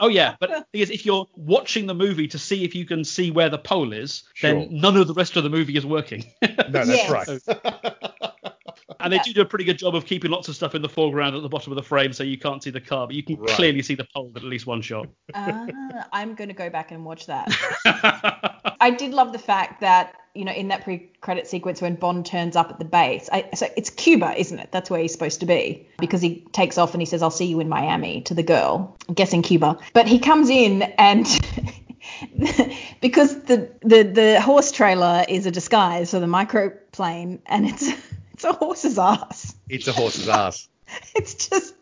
Oh, yeah. But if you're watching the movie to see if you can see where the pole is, sure, then none of the rest of the movie is working. No, that's yes, right. And they do a pretty good job of keeping lots of stuff in the foreground at the bottom of the frame so you can't see the car, but you can right, clearly see the pole at least one shot. I'm going to go back and watch that. I did love the fact that, you know, in that pre-credit sequence when Bond turns up at the base, so it's Cuba, isn't it? That's where he's supposed to be, because he takes off and he says, I'll see you in Miami to the girl. I'm guessing Cuba. But he comes in and... because the horse trailer is a disguise for the microplane, and it's a horse's ass. It's a horse's ass. It's just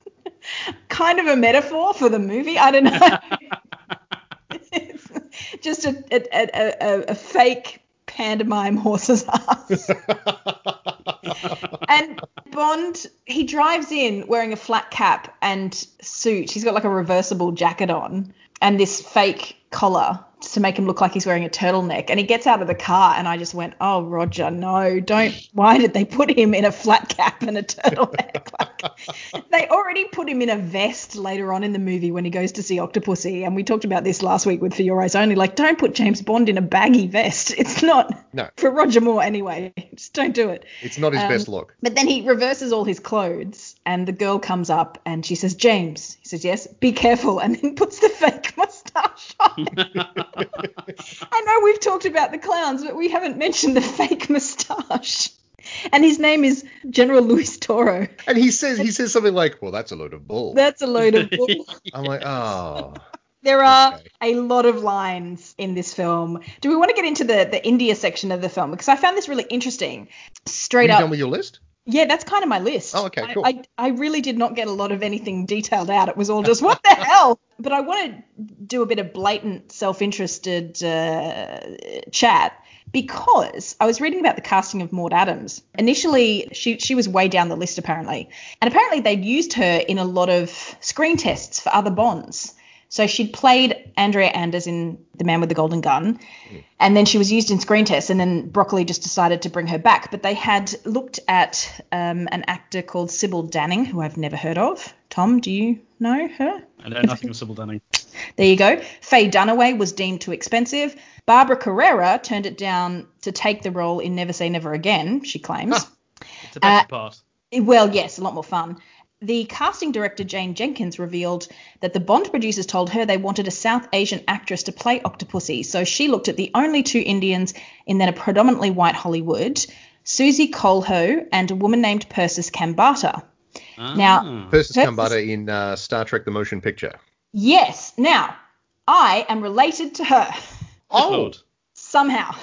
kind of a metaphor for the movie. I don't know. It's just a fake pantomime horse's ass. And Bond, he drives in wearing a flat cap and suit. He's got like a reversible jacket on and this fake collar to make him look like he's wearing a turtleneck, and he gets out of the car and I just went, oh, Roger, no, don't. Why did they put him in a flat cap and a turtleneck? Like, they already put him in a vest later on in the movie when he goes to see Octopussy, and we talked about this last week with For Your Eyes Only. Like, don't put James Bond in a baggy vest. It's not for Roger Moore anyway. Just don't do it. It's not his best look. But then he reverses all his clothes and the girl comes up and she says, James. He says, yes, be careful, and then puts the fake mustache on. I know we've talked about the clowns, but we haven't mentioned the fake moustache. And his name is General Luis Toro. And he says something like, well, that's a load of bull. That's a load of bull. Yes. I'm like, oh. There are a lot of lines in this film. Do we want to get into the India section of the film? Because I found this really interesting. Straight up. Are you done with your list? Yeah, that's kind of my list. Oh, okay, cool. I really did not get a lot of anything detailed out. It was all just, what the hell? But I want to do a bit of blatant, self-interested chat, because I was reading about the casting of Maud Adams. Initially, she was way down the list, apparently. And apparently they'd used her in a lot of screen tests for other Bonds. So she'd played Andrea Anders in The Man with the Golden Gun, and then she was used in screen tests, and then Broccoli just decided to bring her back. But they had looked at an actor called Sybil Danning, who I've never heard of. Tom, do you know her? I know nothing of Sybil Danning. There you go. Faye Dunaway was deemed too expensive. Barbara Carrera turned it down to take the role in Never Say Never Again, she claims. It's a better part. Well, yes, a lot more fun. The casting director, Jane Jenkins, revealed that the Bond producers told her they wanted a South Asian actress to play Octopussy, so she looked at the only two Indians in then a predominantly white Hollywood, Susie Colho and a woman named Persis Khambatta. Ah. Now, Persis Khambatta in Star Trek The Motion Picture. Yes. Now, I am related to her. Oh. Somehow.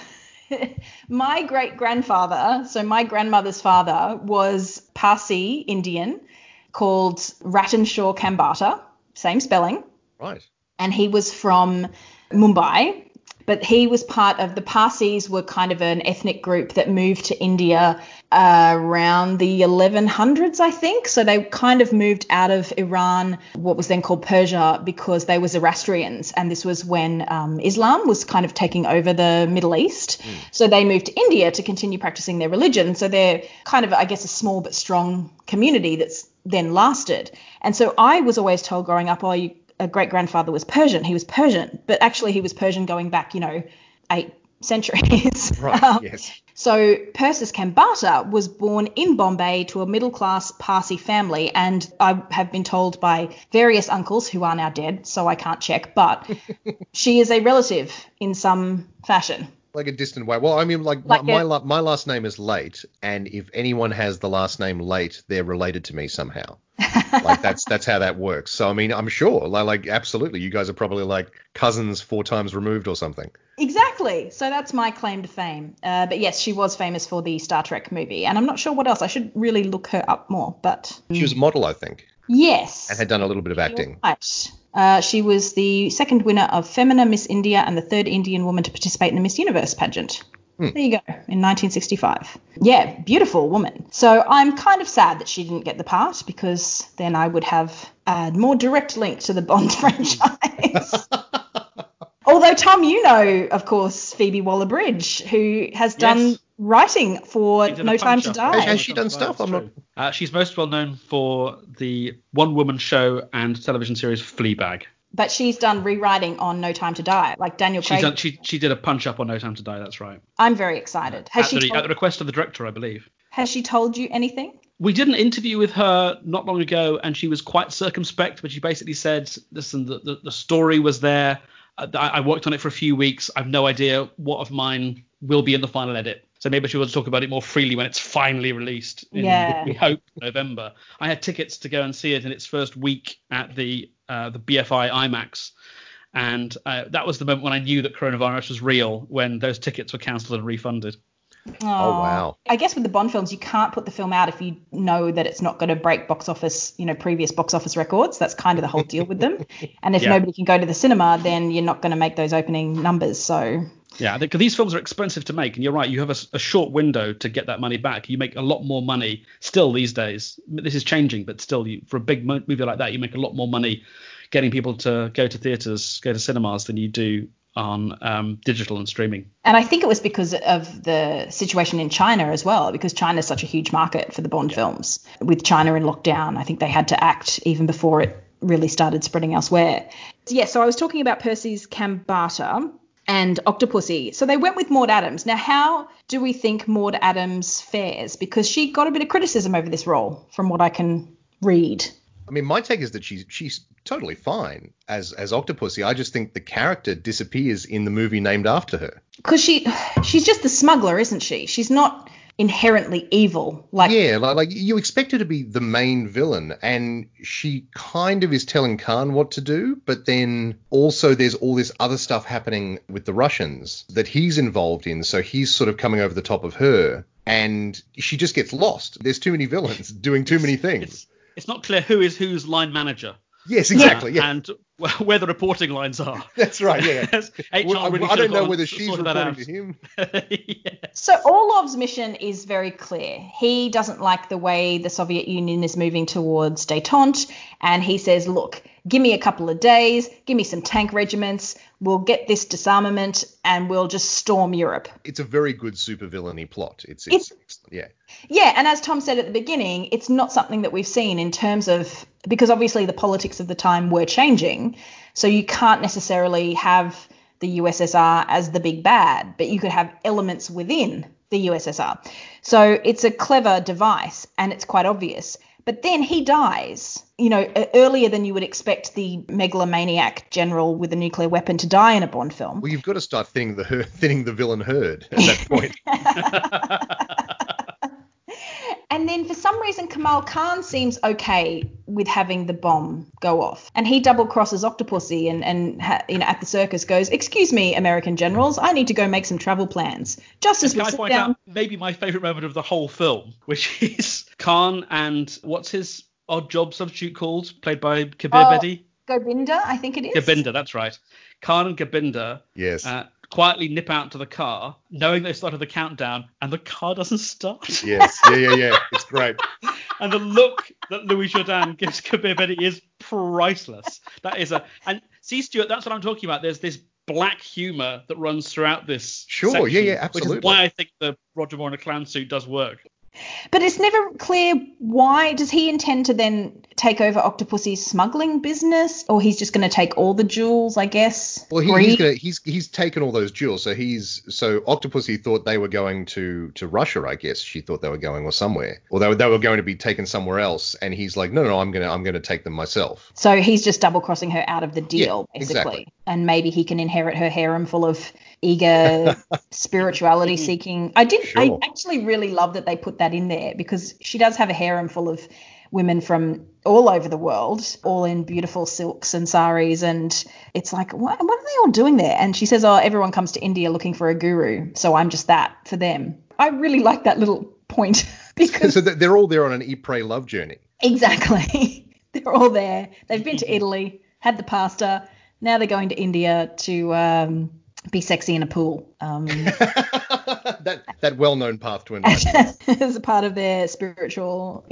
My great-grandfather, so my grandmother's father, was Parsi Indian, called Ratanshaw Khambatta, same spelling. Right. And he was from Mumbai, but he was part of the Parsis were kind of an ethnic group that moved to India around the 1100s, I think. So they kind of moved out of Iran, what was then called Persia, because they were Zoroastrians. And this was when Islam was kind of taking over the Middle East. Mm. So they moved to India to continue practicing their religion. So they're kind of, I guess, a small but strong community that's then lasted. And so I was always told growing up, oh, a great grandfather was Persian. He was Persian, but actually he was Persian going back, you know, eight centuries. Right, yes. So Persis Khambatta was born in Bombay to a middle-class Parsi family, and I have been told by various uncles who are now dead, so I can't check, but she is a relative in some fashion. Like a distant way. Well, I mean, like my last name is Late, and if anyone has the last name Late, they're related to me somehow. Like that's how that works. So I mean, I'm sure, like absolutely, you guys are probably like cousins 4 times removed or something. Exactly. So that's my claim to fame. But yes, she was famous for the Star Trek movie, and I'm not sure what else. I should really look her up more. But she was a model, I think. Yes. And had done a little bit of acting. Right. She was the second winner of Femina Miss India and the third Indian woman to participate in the Miss Universe pageant. There you go, in 1965. Yeah, beautiful woman. So I'm kind of sad that she didn't get the part, because then I would have a more direct link to the Bond franchise. Although, Tom, you know, of course, Phoebe Waller-Bridge, who has done writing for No Time to Die. Has she done stuff? She's most well known for the one-woman show and television series Fleabag. But she's done rewriting on No Time to Die, like Daniel Craig. She did a punch-up on No Time to Die, that's right. I'm very excited. At the request of the director, I believe. Has she told you anything? We did an interview with her not long ago, and she was quite circumspect, but she basically said, listen, the story was there. I worked on it for a few weeks. I have no idea what of mine will be in the final edit. So maybe she wants to talk about it more freely when it's finally released in, we hope, November. I had tickets to go and see it in its first week at the BFI IMAX, and that was the moment when I knew that coronavirus was real, when those tickets were cancelled and refunded. Aww. Oh wow! I guess with the Bond films, you can't put the film out if you know that it's not going to break box office, previous box office records. That's kind of the whole deal with them. And if nobody can go to the cinema, then you're not going to make those opening numbers. So. Yeah, because these films are expensive to make, and you're right. You have a short window to get that money back. You make a lot more money still these days. This is changing, but still, for a big movie like that, you make a lot more money getting people to go to theatres, go to cinemas than you do on digital and streaming. And I think it was because of the situation in China as well, because China is such a huge market for the Bond films. With China in lockdown, I think they had to act even before it really started spreading elsewhere. Yeah, so I was talking about Persis Khambatta and Octopussy. So they went with Maud Adams. Now, how do we think Maud Adams fares? Because she got a bit of criticism over this role, from what I can read. I mean, my take is that she's totally fine as Octopussy. I just think the character disappears in the movie named after her. Because she's just the smuggler, isn't she? She's not inherently evil. Like you expect her to be the main villain, and she kind of is telling Khan what to do, but then also there's all this other stuff happening with the Russians that he's involved in, so he's sort of coming over the top of her, and she just gets lost. There's too many villains doing too many things. It's not clear who is whose line manager. Yes, exactly. Yeah. And where the reporting lines are. That's right, yeah. I don't know whether she's reporting to him. Yeah. So Orlov's mission is very clear. He doesn't like the way the Soviet Union is moving towards détente, and he says, look, give me a couple of days, give me some tank regiments, we'll get this disarmament, and we'll just storm Europe. It's a very good supervillainy plot. It's yeah. Yeah, and as Tom said at the beginning, it's not something that we've seen in terms of, because obviously the politics of the time were changing, so you can't necessarily have the USSR as the big bad, but you could have elements within the USSR. So it's a clever device, and it's quite obvious. But then he dies, earlier than you would expect the megalomaniac general with a nuclear weapon to die in a Bond film. Well, you've got to start thinning the villain herd at that point. And then for some reason, Kamal Khan seems okay with having the bomb go off. And he double crosses Octopussy and at the circus goes, excuse me, American generals, I need to go make some travel plans. Just as we sit down. Maybe my favorite moment of the whole film, which is Khan and what's his odd job substitute called, played by Kabir Bedi? Gobinder, I think it is. Gobinder, that's right. Khan and Gobinder. Yes. Quietly nip out to the car, knowing they started the countdown, and the car doesn't start. Yes, yeah. It's great. And the look that Louis Jourdan gives Kabir Bedi is priceless. That is and see, Stuart, that's what I'm talking about. There's this black humour that runs throughout this section, absolutely. Which is why I think the Roger Moore in a clown suit does work. But it's never clear why. Does he intend to then take over Octopussy's smuggling business, or he's just going to take all the jewels, I guess? Well, he's taken all those jewels. So Octopussy thought they were going to Russia, I guess. She thought they were going or somewhere, or they were going to be taken somewhere else. And he's like, no, I'm going to take them myself. So he's just double crossing her out of the deal, basically. Exactly. And maybe he can inherit her harem full of eager spirituality seeking. I actually really love that they put that in there, because she does have a harem full of women from all over the world, all in beautiful silks and saris, and it's like, what are they all doing there? And she says, everyone comes to India looking for a guru, so I'm just that for them. I really like that little point, because so they're all there on an eat, pray, love journey. Exactly. They're all there. They've been to Italy, had the pasta, now they're going to India to be sexy in a pool. That well-known path to enlightenment as a part of their spiritual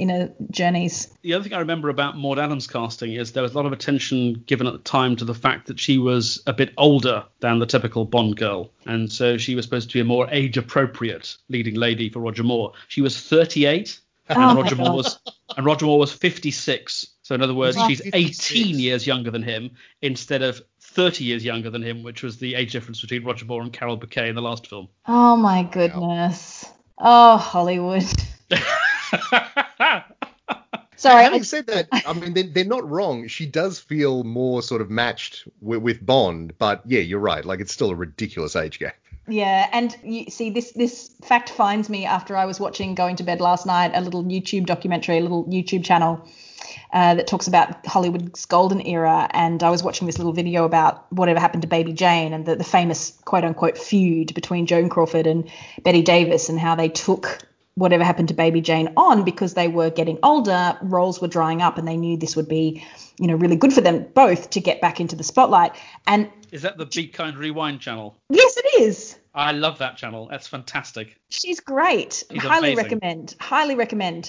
journeys. The other thing I remember about Maud Adams' casting is there was a lot of attention given at the time to the fact that she was a bit older than the typical Bond girl, and so she was supposed to be a more age-appropriate leading lady for Roger Moore. She was 38, and Roger Moore was 56. So in other words, she's 18 years younger than him instead of 30 years younger than him, which was the age difference between Roger Moore and Carol Bouquet in the last film. Oh, my goodness. Wow. Oh, Hollywood. Sorry. Having said that, I mean, they're not wrong. She does feel more sort of matched with Bond. But, yeah, you're right. Like, it's still a ridiculous age gap. Yeah. And you see, this fact finds me after I was watching, going to bed last night, a little YouTube documentary, a little YouTube channel that talks about Hollywood's golden era, and I was watching this little video about whatever happened to Baby Jane and the famous quote-unquote feud between Joan Crawford and Bette Davis, and how they took whatever happened to Baby Jane on because they were getting older, roles were drying up, and they knew this would be, really good for them both to get back into the spotlight. And is that the Be Kind Rewind channel? Yes, it is. I love that channel. That's fantastic. She's great. Highly recommend.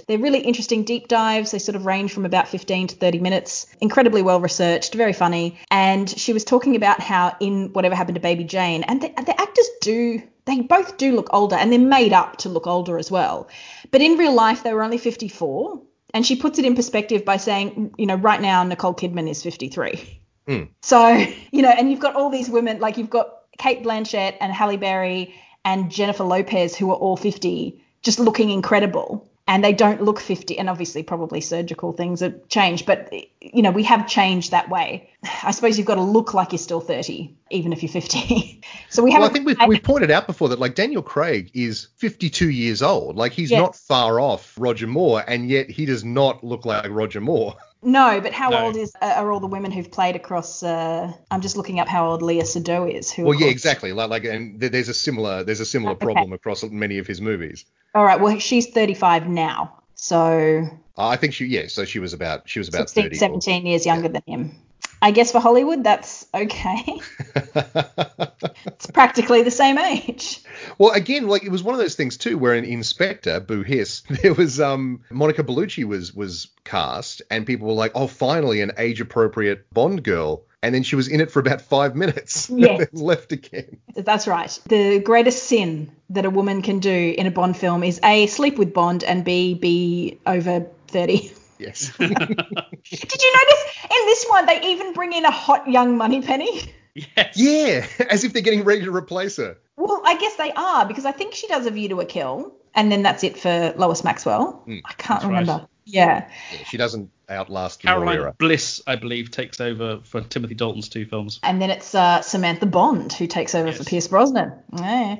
They're really interesting deep dives. They sort of range from about 15 to 30 minutes. Incredibly well researched, very funny. And she was talking about how in Whatever Happened to Baby Jane, and the actors they both do look older, and they're made up to look older as well. But in real life, they were only 54. And she puts it in perspective by saying, right now, Nicole Kidman is 53. Mm. So, and you've got all these women, like you've got Kate Blanchett and Halle Berry and Jennifer Lopez, who are all 50, just looking incredible, and they don't look 50, and obviously probably surgical things have changed, but we have changed that way. I suppose you've got to look like you're still 30 even if you're 50. So I think we pointed out before that, like, Daniel Craig is 52 years old, like he's not far off Roger Moore, and yet he does not look like Roger Moore. No, but how old are all the women who've played across? I'm just looking up how old Leah Sado is. Exactly. Like, and there's a similar problem across many of his movies. All right. Well, she's 35 now, so I think she was about 16, 30, 17 years younger than him. I guess for Hollywood, that's okay. It's practically the same age. Well, again, like, it was one of those things too, where in Inspector, boo hiss, there was Monica Bellucci was cast, and people were like, oh, finally an age-appropriate Bond girl. And then she was in it for about 5 minutes and then left again. That's right. The greatest sin that a woman can do in a Bond film is A, sleep with Bond, and B, be over 30. Yes. Did you notice in this one they even bring in a hot young Moneypenny? Yes. Yeah, as if they're getting ready to replace her. Well, I guess they are, because I think she does A View to a Kill, and then that's it for Lois Maxwell. I can't remember. Right. Yeah. She doesn't outlast Caroline Bliss, I believe, takes over for Timothy Dalton's two films. And then it's Samantha Bond who takes over for Pierce Brosnan. Yeah.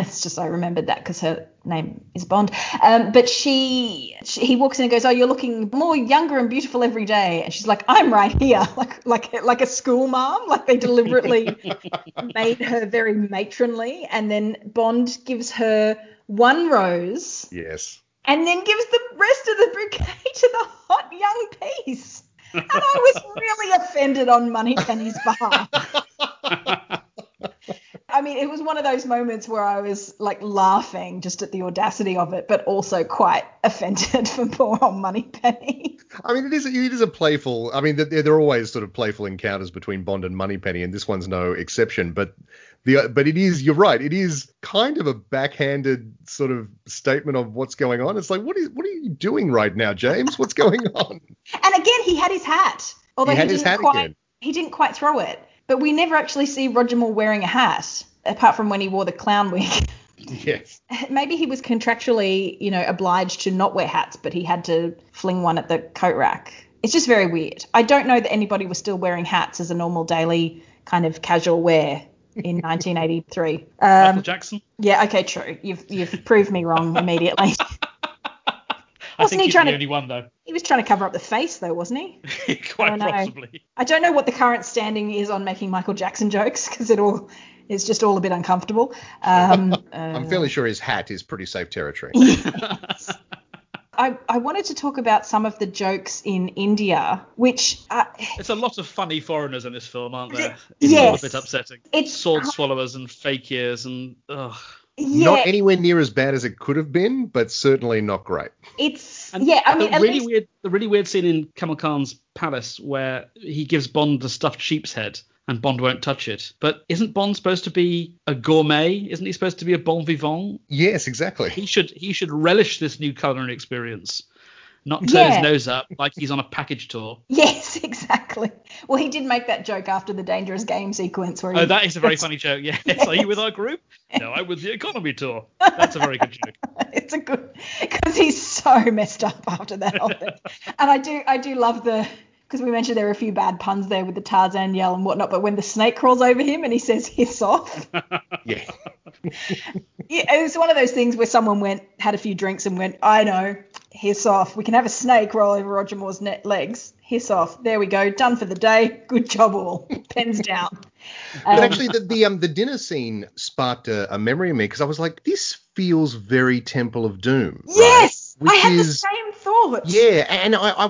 It's just I remembered that because her name is Bond. But he walks in and goes, oh, you're looking more younger and beautiful every day. And she's like, I'm right here, like a school mom. Like, they deliberately made her very matronly. And then Bond gives her one rose. Yes. And then gives the rest of the bouquet to the hot young piece. And I was really offended on Moneypenny's behalf. I mean, it was one of those moments where I was like laughing just at the audacity of it, but also quite offended for poor old Moneypenny. I mean, it is a playful. I mean, they're always sort of playful encounters between Bond and Moneypenny, and this one's no exception. But it is. You're right. It is kind of a backhanded sort of statement of what's going on. It's like, what are you doing right now, James? What's going on? And again, he had his hat. Although he didn't quite throw it. But we never actually see Roger Moore wearing a hat, apart from when he wore the clown wig. Yes. Maybe he was contractually, obliged to not wear hats, but he had to fling one at the coat rack. It's just very weird. I don't know that anybody was still wearing hats as a normal daily kind of casual wear in 1983. Michael Jackson? Yeah, okay, true. You've proved me wrong immediately. Wasn't he trying to? The only one, though. He was trying to cover up the face, though, wasn't he? Quite possibly. I don't know what the current standing is on making Michael Jackson jokes, because it's just all a bit uncomfortable. I'm fairly sure his hat is pretty safe territory. Yes. I wanted to talk about some of the jokes in India, which it's a lot of funny foreigners in this film, aren't there? Yes. It's a bit upsetting. It's sword swallowers and fake ears and ugh. Yeah. Not anywhere near as bad as it could have been, but certainly not great. The really weird scene in Kamal Khan's palace where he gives Bond the stuffed sheep's head and Bond won't touch it. But isn't Bond supposed to be a gourmet? Isn't he supposed to be a bon vivant? Yes, exactly. He should relish this new culinary experience. Not turn his nose up like he's on a package tour. Yes, exactly. Well, he did make that joke after the Dangerous Game sequence. Where that is a very funny joke, yes. Are you with our group? No, I'm with the economy tour. That's a very good joke. It's a good... Because he's so messed up after that whole thing. And I do love the... Because we mentioned there were a few bad puns there with the Tarzan yell and whatnot, but when the snake crawls over him and he says hiss off. Yeah. It was one of those things where someone had a few drinks and went, I know, hiss off. We can have a snake roll over Roger Moore's legs. Hiss off. There we go. Done for the day. Good job all. Pens down. But actually the dinner scene sparked a memory in me because I was like, this feels very Temple of Doom. Yes. Right? Which I had the same thought. Yeah, and I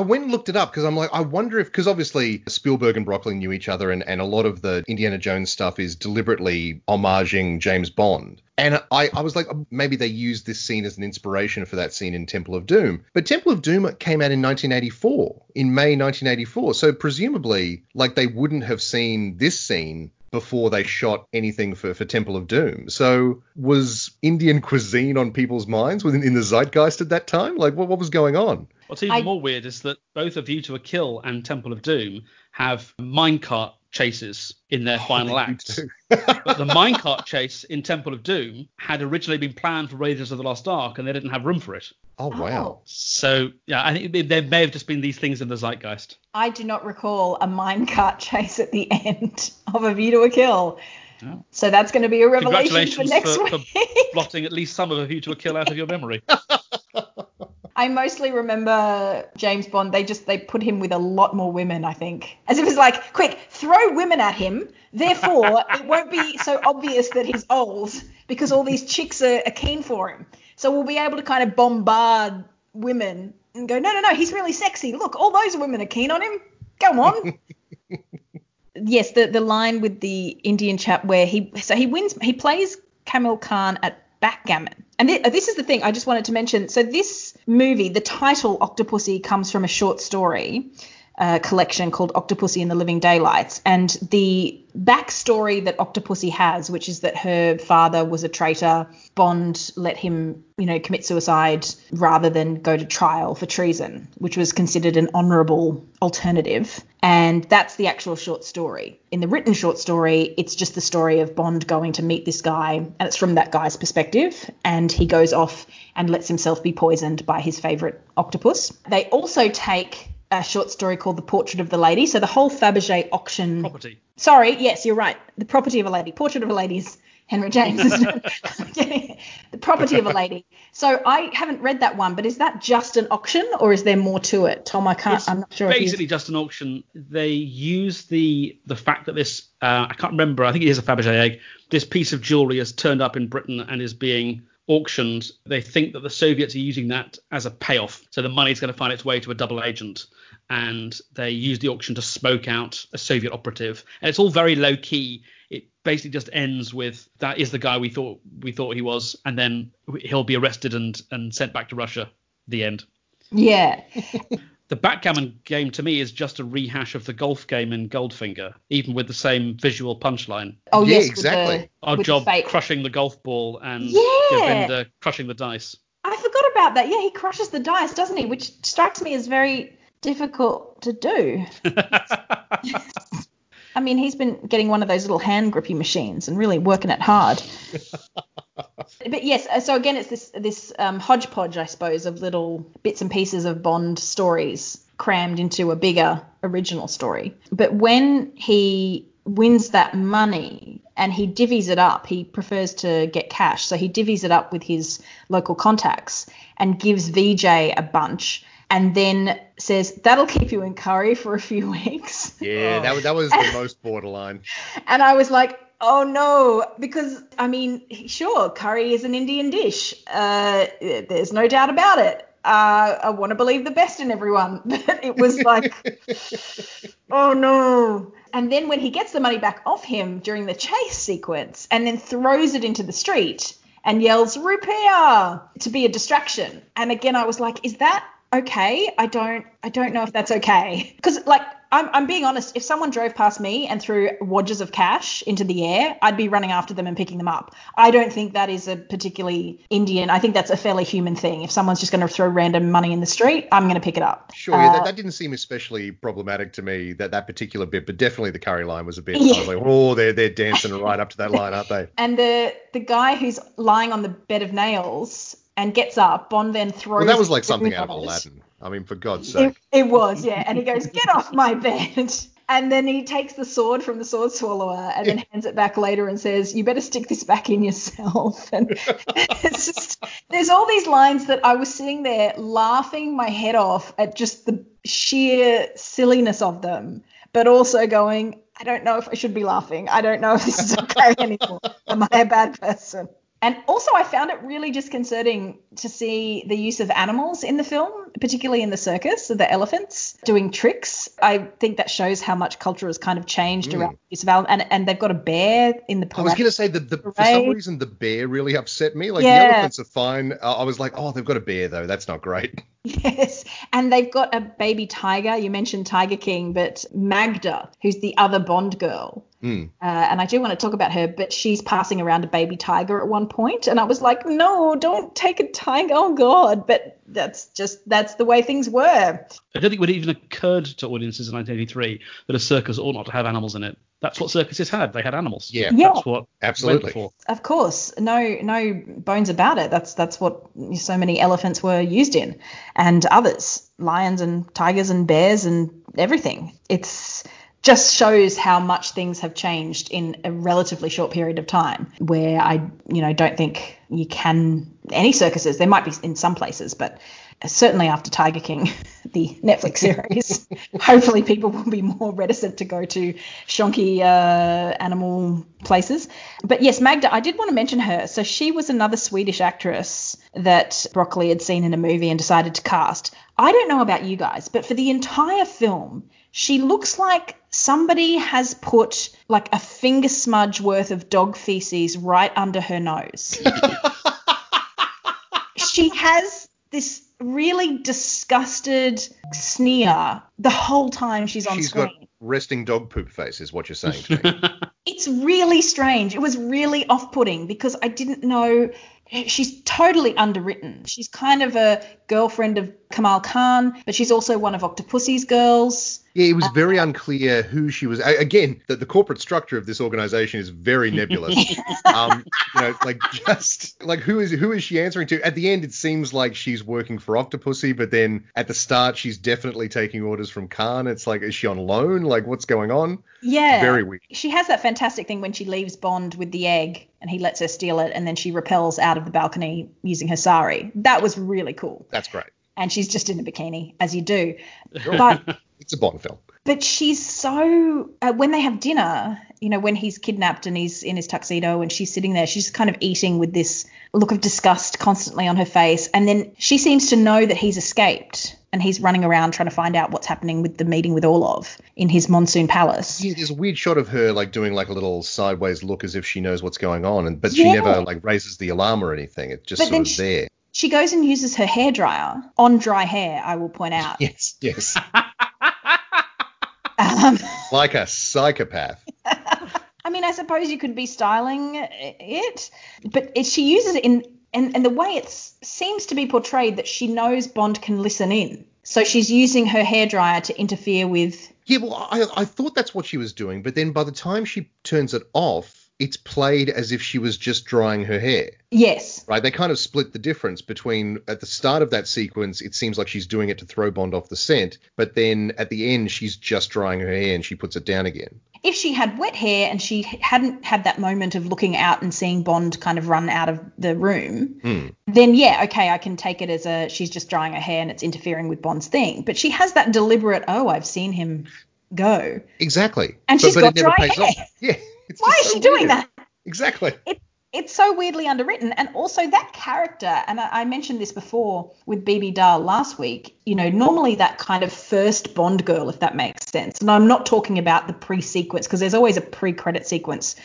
went and looked it up because I'm like, I wonder if, because obviously Spielberg and Broccoli knew each other and a lot of the Indiana Jones stuff is deliberately homaging James Bond. And I was like, maybe they used this scene as an inspiration for that scene in Temple of Doom. But Temple of Doom came out in 1984, in May 1984. So presumably, like, they wouldn't have seen this scene before they shot anything for Temple of Doom. So was Indian cuisine on people's minds in the zeitgeist at that time? Like, what was going on? What's even more weird is that both of You to a Kill and Temple of Doom have minecart chases in their final act. But the minecart chase in Temple of Doom had originally been planned for Raiders of the Lost Ark, and they didn't have room for it. Oh, wow. So, yeah, I think there may have just been these things in the zeitgeist. I do not recall a minecart chase at the end of A View to a Kill. Oh. So that's going to be a revelation for next week. For blotting at least some of A View to a Kill out of your memory. I mostly remember James Bond, they put him with a lot more women, I think. As if it's like, quick, throw women at him, therefore it won't be so obvious that he's old because all these chicks are keen for him. So we'll be able to kind of bombard women and go, no, he's really sexy. Look, all those women are keen on him. Go on. Yes, the line with the Indian chap where he wins, he plays Kamal Khan at backgammon. And this is the thing I just wanted to mention. So this movie, the title Octopussy comes from a short story collection called Octopussy and the Living Daylights. And the backstory that Octopussy has, which is that her father was a traitor, Bond let him, commit suicide rather than go to trial for treason, which was considered an honourable alternative. And that's the actual short story. In the written short story, it's just the story of Bond going to meet this guy, and it's from that guy's perspective, and he goes off and lets himself be poisoned by his favourite octopus. They also take a short story called The Portrait of the Lady. So the whole Fabergé auction... Property. Sorry, yes, you're right. The Property of a Lady. Portrait of a Lady is Henry James, isn't it? The Property of a Lady. So I haven't read that one, but is that just an auction or is there more to it? Tom, I'm not sure. It's basically just an auction. They use the fact that this, I can't remember, I think it is a Fabergé egg, this piece of jewellery has turned up in Britain and is being auctioned. They think that the Soviets are using that as a payoff. So the money's going to find its way to a double agent. and they use the auction to smoke out a Soviet operative. And it's all very low key. It basically just ends with, that is the guy we thought he was, and then he'll be arrested and sent back to Russia. The end. Yeah. The backgammon game to me is just a rehash of the golf game in Goldfinger, even with the same visual punchline. Oh, yeah, yes, exactly. Our job crushing the golf ball and Govinda crushing the dice. I forgot about that. Yeah, he crushes the dice, doesn't he? Which strikes me as very difficult to do. I mean, he's been getting one of those little hand grippy machines and really working it hard. But yes, so again, it's this hodgepodge, I suppose, of little bits and pieces of Bond stories crammed into a bigger original story. But when he wins that money and he divvies it up, he prefers to get cash. So he divvies it up with his local contacts and gives Vijay a bunch and then says, that'll keep you in curry for a few weeks. Yeah, that was the most borderline. And I was like, oh, no, because, I mean, sure, curry is an Indian dish. There's no doubt about it. I want to believe the best in everyone. But it was like, oh, no. And then when he gets the money back off him during the chase sequence and then throws it into the street and yells, "Rupiah," to be a distraction. And again, I was like, is that okay? I don't know if that's okay. Because, like, I'm being honest, if someone drove past me and threw wadges of cash into the air, I'd be running after them and picking them up. I don't think that is a particularly Indian. I think that's a fairly human thing. If someone's just going to throw random money in the street, I'm going to pick it up. Sure, that didn't seem especially problematic to me, that particular bit, but definitely the curry line was a bit. Yeah. I was like, oh, they're dancing right up to that line, aren't they? And the guy who's lying on the bed of nails and gets up, Bond then throws... Well, that was like something out of Aladdin. I mean, for God's sake. It was, yeah. And he goes, get off my bed. And then he takes the sword from the sword swallower and then hands it back later and says, you better stick this back in yourself. And it's just, there's all these lines that I was sitting there laughing my head off at just the sheer silliness of them, but also going, I don't know if I should be laughing. I don't know if this is okay anymore. Am I a bad person? And also I found it really disconcerting to see the use of animals in the film, particularly in the circus, so the elephants doing tricks. I think that shows how much culture has kind of changed around the use of animals. And they've got a bear in the parade. I was going to say, for some reason, the bear really upset me. Like, the elephants are fine. I was like, oh, they've got a bear, though. That's not great. Yes, and they've got a baby tiger. You mentioned Tiger King, but Magda, who's the other Bond girl, and I do want to talk about her, but she's passing around a baby tiger at one point, and I was like, no, don't take a tiger, oh God, but that's the way things were. I don't think it would have even occurred to audiences in 1983 that a circus ought not to have animals in it. That's what circuses had. They had animals. Yeah, yeah. That's what absolutely. For. Of course, no bones about it. That's what so many elephants were used in, and others, lions and tigers and bears and everything. It's just shows how much things have changed in a relatively short period of time. Where I don't think you can any circuses. There might be in some places, but certainly after Tiger King, the Netflix series, hopefully people will be more reticent to go to shonky animal places. But yes, Magda, I did want to mention her. So she was another Swedish actress that Broccoli had seen in a movie and decided to cast. I don't know about you guys, but for the entire film, she looks like somebody has put like a finger smudge worth of dog feces right under her nose. She has this really disgusted sneer the whole time she's screen. She's got resting dog poop face is what you're saying to me. It's really strange. It was really off-putting because I didn't know. She's totally underwritten. She's kind of a girlfriend of Kamal Khan, but she's also one of Octopussy's girls. Yeah, it was very unclear who she was. Again, the corporate structure of this organization is very nebulous. Who is she answering to? At the end, it seems like she's working for Octopussy, but then at the start, she's definitely taking orders from Khan. It's like, is she on loan? Like, what's going on? Yeah. Very weird. She has that fantastic thing when she leaves Bond with the egg and he lets her steal it and then she rappels out of the balcony using her sari. That was really cool. That's great. And she's just in a bikini, as you do. Sure. But it's a Bond film. But she's so when they have dinner, you know, when he's kidnapped and he's in his tuxedo and she's sitting there, she's just kind of eating with this look of disgust constantly on her face. And then she seems to know that he's escaped and he's running around trying to find out what's happening with the meeting with Orlov in his monsoon palace. Yeah, there's a weird shot of her like doing like a little sideways look as if she knows what's going on. But she never like raises the alarm or anything. It's just sort of there. She goes and uses her hairdryer on dry hair, I will point out. Yes, yes. Like a psychopath. I mean, I suppose you could be styling it, but she uses it and the way it seems to be portrayed that she knows Bond can listen in. So she's using her hairdryer to interfere with. Yeah, well, I thought that's what she was doing. But then by the time she turns it off, it's played as if she was just drying her hair. Yes. Right. They kind of split the difference between at the start of that sequence, it seems like she's doing it to throw Bond off the scent. But then at the end, she's just drying her hair and she puts it down again. If she had wet hair and she hadn't had that moment of looking out and seeing Bond kind of run out of the room, then, yeah, OK, I can take it as a she's just drying her hair and it's interfering with Bond's thing. But she has that deliberate, oh, I've seen him go. Exactly. And she's got dry hair. Yeah. Why is she doing that? Exactly. It's so weirdly underwritten. And also that character, and I mentioned this before with BB Dahl last week, you know, normally that kind of first Bond girl, if that makes sense. And I'm not talking about the pre-sequence because there's always a pre-credit sequence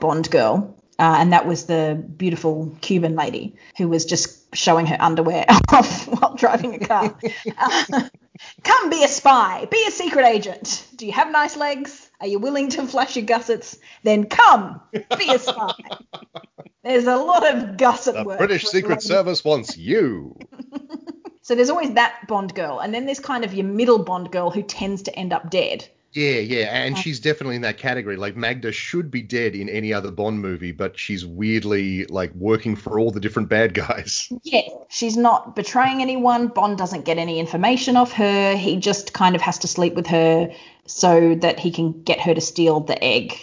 Bond girl. And that was the beautiful Cuban lady who was just showing her underwear off while driving a car. Come be a spy. Be a secret agent. Do you have nice legs? Are you willing to flash your gussets? Then come be a spy. There's a lot of gusset work. The British Secret Service wants you. So there's always that Bond girl. And then there's kind of your middle Bond girl who tends to end up dead. Yeah, yeah, and she's definitely in that category. Like, Magda should be dead in any other Bond movie, but she's weirdly, like, working for all the different bad guys. Yeah, she's not betraying anyone. Bond doesn't get any information off her. He just kind of has to sleep with her so that he can get her to steal the egg.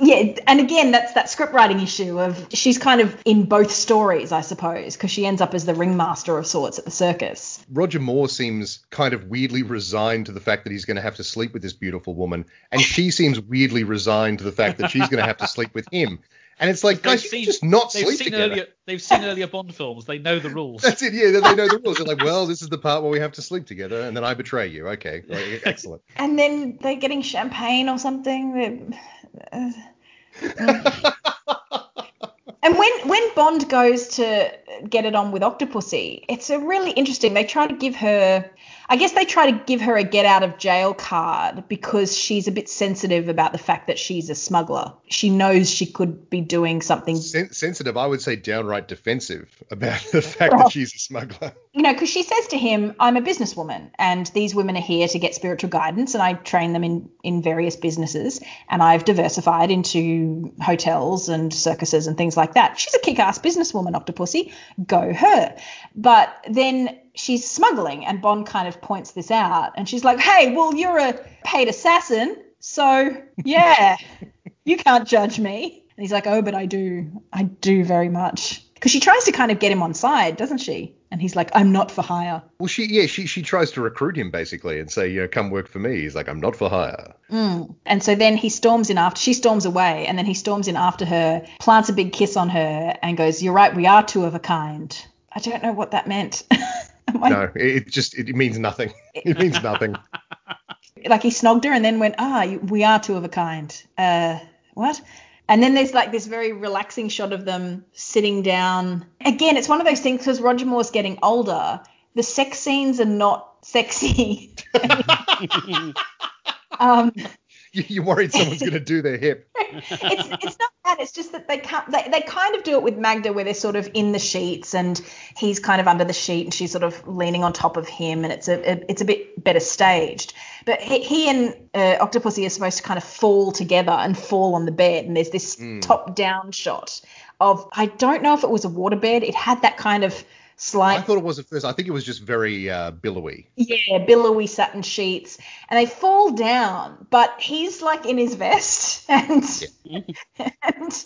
Yeah, and again, that's that script writing issue of she's kind of in both stories, I suppose, because she ends up as the ringmaster of sorts at the circus. Roger Moore seems kind of weirdly resigned to the fact that he's going to have to sleep with this beautiful woman, and she seems weirdly resigned to the fact that she's going to have to sleep with him. And it's like, guys, you just not sleep together. They've seen earlier Bond films. They know the rules. That's it, yeah, they know the rules. They're like, well, this is the part where we have to sleep together, and then I betray you. Okay, like, excellent. And then they're getting champagne or something. And when Bond goes to get it on with Octopussy, it's a really interesting. They try to give her, I guess they try to give her a get out of jail card because she's a bit sensitive about the fact that she's a smuggler. She knows she could be doing something sensitive. I would say downright defensive about the fact that she's a smuggler. You know, because she says to him, I'm a businesswoman and these women are here to get spiritual guidance and I train them in various businesses and I've diversified into hotels and circuses and things like that. She's a kick-ass businesswoman, Octopussy. Go her. But then she's smuggling and Bond kind of points this out and she's like, hey, well, you're a paid assassin, so yeah, you can't judge me. And he's like, oh, but I do very much. Because she tries to kind of get him on side, doesn't she? And he's like, I'm not for hire. Well, she tries to recruit him basically and say, yeah, come work for me. He's like, I'm not for hire. And so then he storms in after, she storms away, and then he storms in after her, plants a big kiss on her and goes, you're right, we are two of a kind. I don't know what that meant. No, it means nothing. It means nothing. Like he snogged her and then went, we are two of a kind. What? And then there's like this very relaxing shot of them sitting down. Again, it's one of those things because Roger Moore's getting older. The sex scenes are not sexy. You're worried someone's going to do their hip. It's not that. It's just that they can't. They kind of do it with Magda where they're sort of in the sheets and he's kind of under the sheet and she's sort of leaning on top of him and it's a bit better staged. But he and Octopussy are supposed to kind of fall together and fall on the bed and there's this top-down shot of, I don't know if it was a waterbed. It had that kind of slight. I thought it was at first. I think it was just very billowy. Yeah, billowy satin sheets. And they fall down, but he's like in his vest. And yeah. and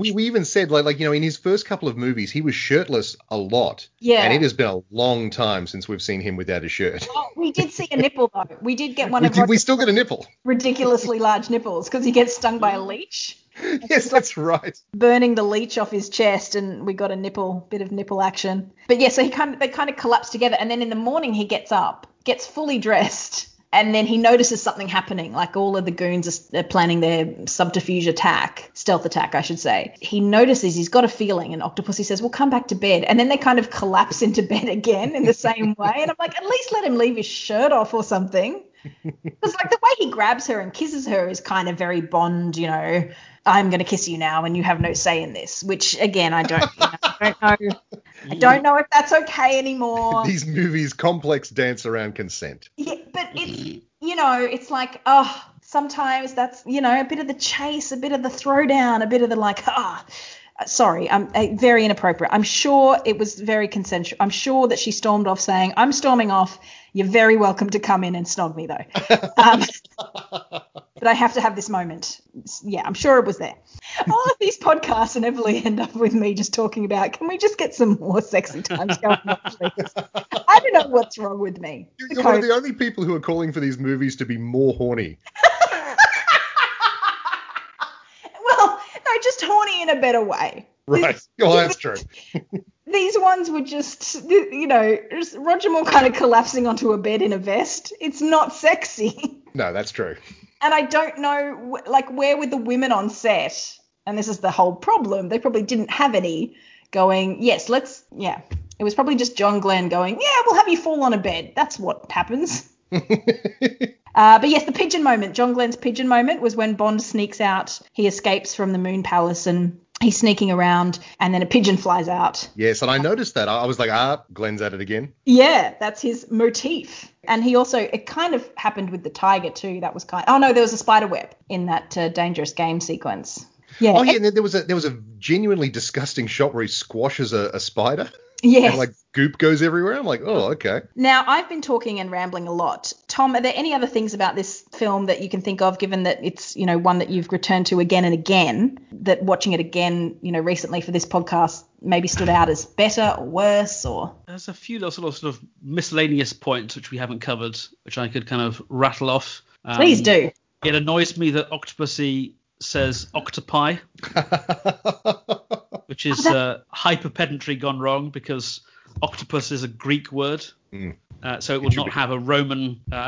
we even said, like, you know, in his first couple of movies, he was shirtless a lot. Yeah. And it has been a long time since we've seen him without a shirt. Well, we did see a nipple, though. We did get one of Roger's. We still get a nipple. Ridiculously large nipples because he gets stung by a leech. Yes, that's right. Burning the leech off his chest, and we got a bit of nipple action. But yeah, so they kind of collapse together, and then in the morning he gets up, gets fully dressed, and then he notices something happening. Like all of the goons are planning their subterfuge attack, stealth attack, I should say. He notices he's got a feeling, and Octopussy says, "Well, come back to bed." And then they kind of collapse into bed again in the same way. And I'm like, at least let him leave his shirt off or something. Because like the way he grabs her and kisses her is kind of very Bond, you know. I'm going to kiss you now and you have no say in this, which, again, I don't know if that's okay anymore. These movies, complex dance around consent. Yeah, but it's, you know, it's like, oh, sometimes that's, you know, a bit of the chase, a bit of the throwdown, a bit of the like, sorry, I'm very inappropriate. I'm sure it was very consensual. I'm sure that she stormed off saying, I'm storming off. You're very welcome to come in and snog me, though. But I have to have this moment. Yeah, I'm sure it was there. All of these podcasts inevitably end up with me just talking about, can we just get some more sexy times going on, please? I don't know what's wrong with me. You're one of the only people who are calling for these movies to be more horny. Well, no, just horny in a better way. Right. Well, that's true. These ones were just, you know, just Roger Moore kind of collapsing onto a bed in a vest. It's not sexy. No, that's true. And I don't know, like, where were the women on set? And this is the whole problem. They probably didn't have any going, yes, let's, yeah. It was probably just John Glen going, yeah, we'll have you fall on a bed. That's what happens. But, yes, the pigeon moment, John Glen's pigeon moment was when Bond sneaks out. He escapes from the Moon Palace and he's sneaking around, and then a pigeon flies out. Yes, and I noticed that. I was like, Glen's at it again. Yeah, that's his motif. And he also, it kind of happened with the tiger too. That was there was a spider web in that Dangerous Game sequence. Yeah. Oh, yeah, and there was a genuinely disgusting shot where he squashes a spider. Yes. And, like, goop goes everywhere. I'm like, oh, okay. Now, I've been talking and rambling a lot. Tom, are there any other things about this film that you can think of, given that it's, you know, one that you've returned to again and again, that watching it again, you know, recently for this podcast maybe stood out as better or worse? Or there's a few little sort of miscellaneous points which we haven't covered, which I could kind of rattle off. Please do. It annoys me that Octopussy says octopi. Which is hyper pedantry gone wrong, because octopus is a Greek word, so it would not have a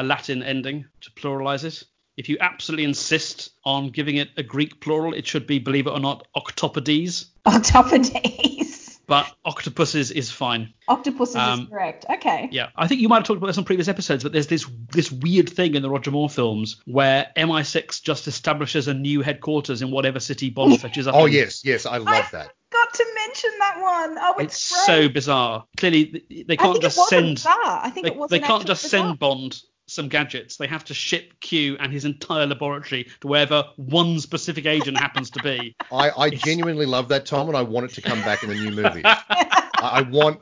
Latin ending to pluralize it. If you absolutely insist on giving it a Greek plural, it should be, believe it or not, octopodes. Octopodes. But octopuses is fine. Octopuses is correct. Okay. Yeah, I think you might have talked about this on previous episodes, but there's this weird thing in the Roger Moore films where MI6 just establishes a new headquarters in whatever city Bond fetches up. Oh in. yes, I love that. Got to mention that one. Oh, it's so bizarre. Clearly, they can't just send. I think it was. They can't just send Bond some gadgets. They have to ship Q and his entire laboratory to wherever one specific agent happens to be. I genuinely love that, Tom, and I want it to come back in the new movie. I want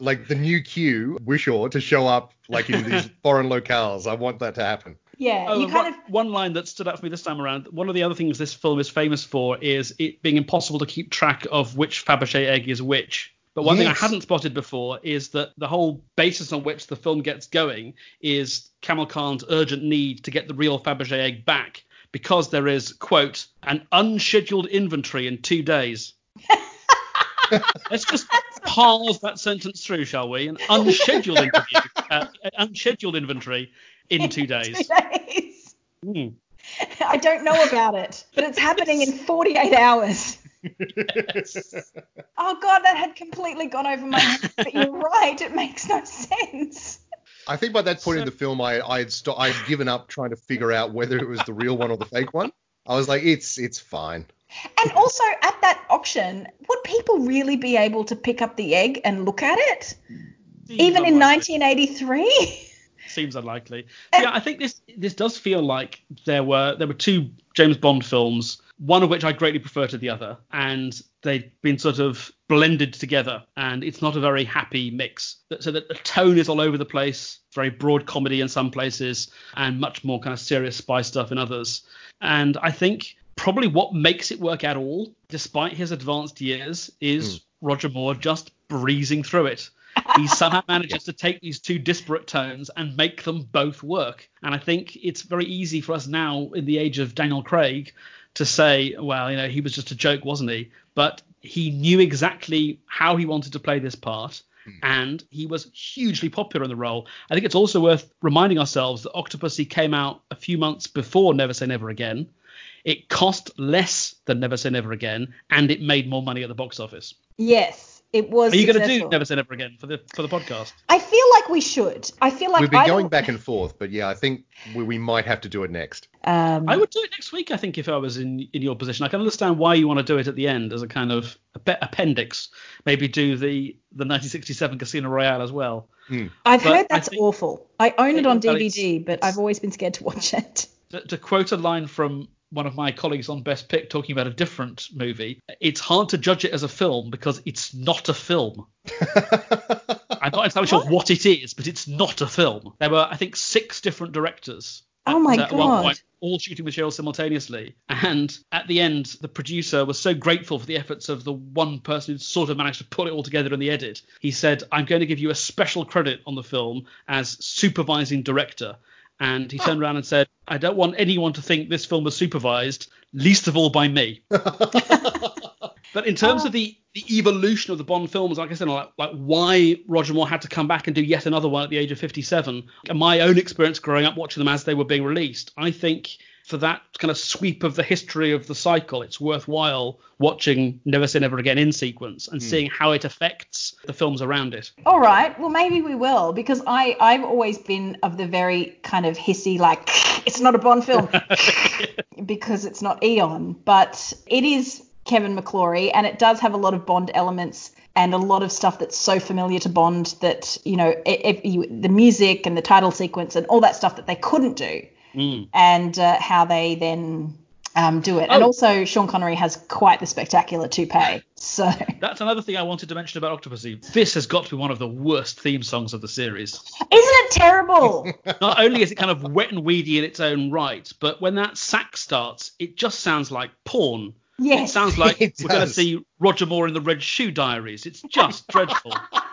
like the new Q Wishaw to show up like in these foreign locales. I want that to happen. Yeah, oh, one line that stood out for me this time around, one of the other things this film is famous for is it being impossible to keep track of which Fabergé egg is which. But one thing I hadn't spotted before is that the whole basis on which the film gets going is Kamal Khan's urgent need to get the real Fabergé egg back, because there is, quote, an unscheduled inventory in 2 days. Let's just pause that sentence through, shall we? An unscheduled inventory in 2 days. 2 days. Mm. I don't know about it, but it's happening in 48 hours. Yes. Oh, God, that had completely gone over my head. But you're right. It makes no sense. I think by that point in the film, I had given up trying to figure out whether it was the real one or the fake one. I was like, it's fine. And also at that auction, would people really be able to pick up the egg and look at it? Even in 1983? Seems unlikely. Yeah, I think this does feel like there were two James Bond films, one of which I greatly prefer to the other, and they've been sort of blended together, and it's not a very happy mix. So that the tone is all over the place, very broad comedy in some places and much more kind of serious spy stuff in others. And I think probably what makes it work at all, despite his advanced years, is Roger Moore just breezing through it. He somehow manages to take these two disparate tones and make them both work. And I think it's very easy for us now in the age of Daniel Craig to say, well, you know, he was just a joke, wasn't he? But he knew exactly how he wanted to play this part. And he was hugely popular in the role. I think it's also worth reminding ourselves that Octopussy came out a few months before Never Say Never Again. It cost less than Never Say Never Again, and it made more money at the box office. Yes, it was. Are you going to do Never Say Never Again for the podcast? I feel like we should. I feel like we've been going back and forth, but yeah, I think we might have to do it next. I would do it next week, I think, if I was in your position. I can understand why you want to do it at the end as a kind of appendix. Maybe do the 1967 Casino Royale as well. I've heard that's awful. I own it on DVD, but I've always been scared to watch it. To quote a line from one of my colleagues on Best Pick talking about a different movie, it's hard to judge it as a film because it's not a film. I'm not entirely sure what it is, but it's not a film. There were, I think, 6 different directors. Oh my God. At one point, all shooting material simultaneously. And at the end, the producer was so grateful for the efforts of the one person who sort of managed to pull it all together in the edit. He said, "I'm going to give you a special credit on the film as supervising director." And he turned around and said, "I don't want anyone to think this film was supervised, least of all by me." But in terms of the evolution of the Bond films, like I said, like why Roger Moore had to come back and do yet another one at the age of 57, and my own experience growing up watching them as they were being released, I think for that kind of sweep of the history of the cycle, it's worthwhile watching Never Say Never Again in sequence and seeing how it affects the films around it. All right. Well, maybe we will, because I've always been of the very kind of hissy, like, it's not a Bond film because it's not Eon, but it is Kevin McClory, and it does have a lot of Bond elements and a lot of stuff that's so familiar to Bond that, you know, the music and the title sequence and all that stuff that they couldn't do. And how they then do it. And also Sean Connery has quite the spectacular toupee. So that's another thing I wanted to mention about Octopussy. This has got to be one of the worst theme songs of the series. Isn't it terrible? Not only is it kind of wet and weedy in its own right, but when that sax starts, it just sounds like porn. Yes, it sounds like we're going to see Roger Moore in the Red Shoe Diaries. It's just dreadful. And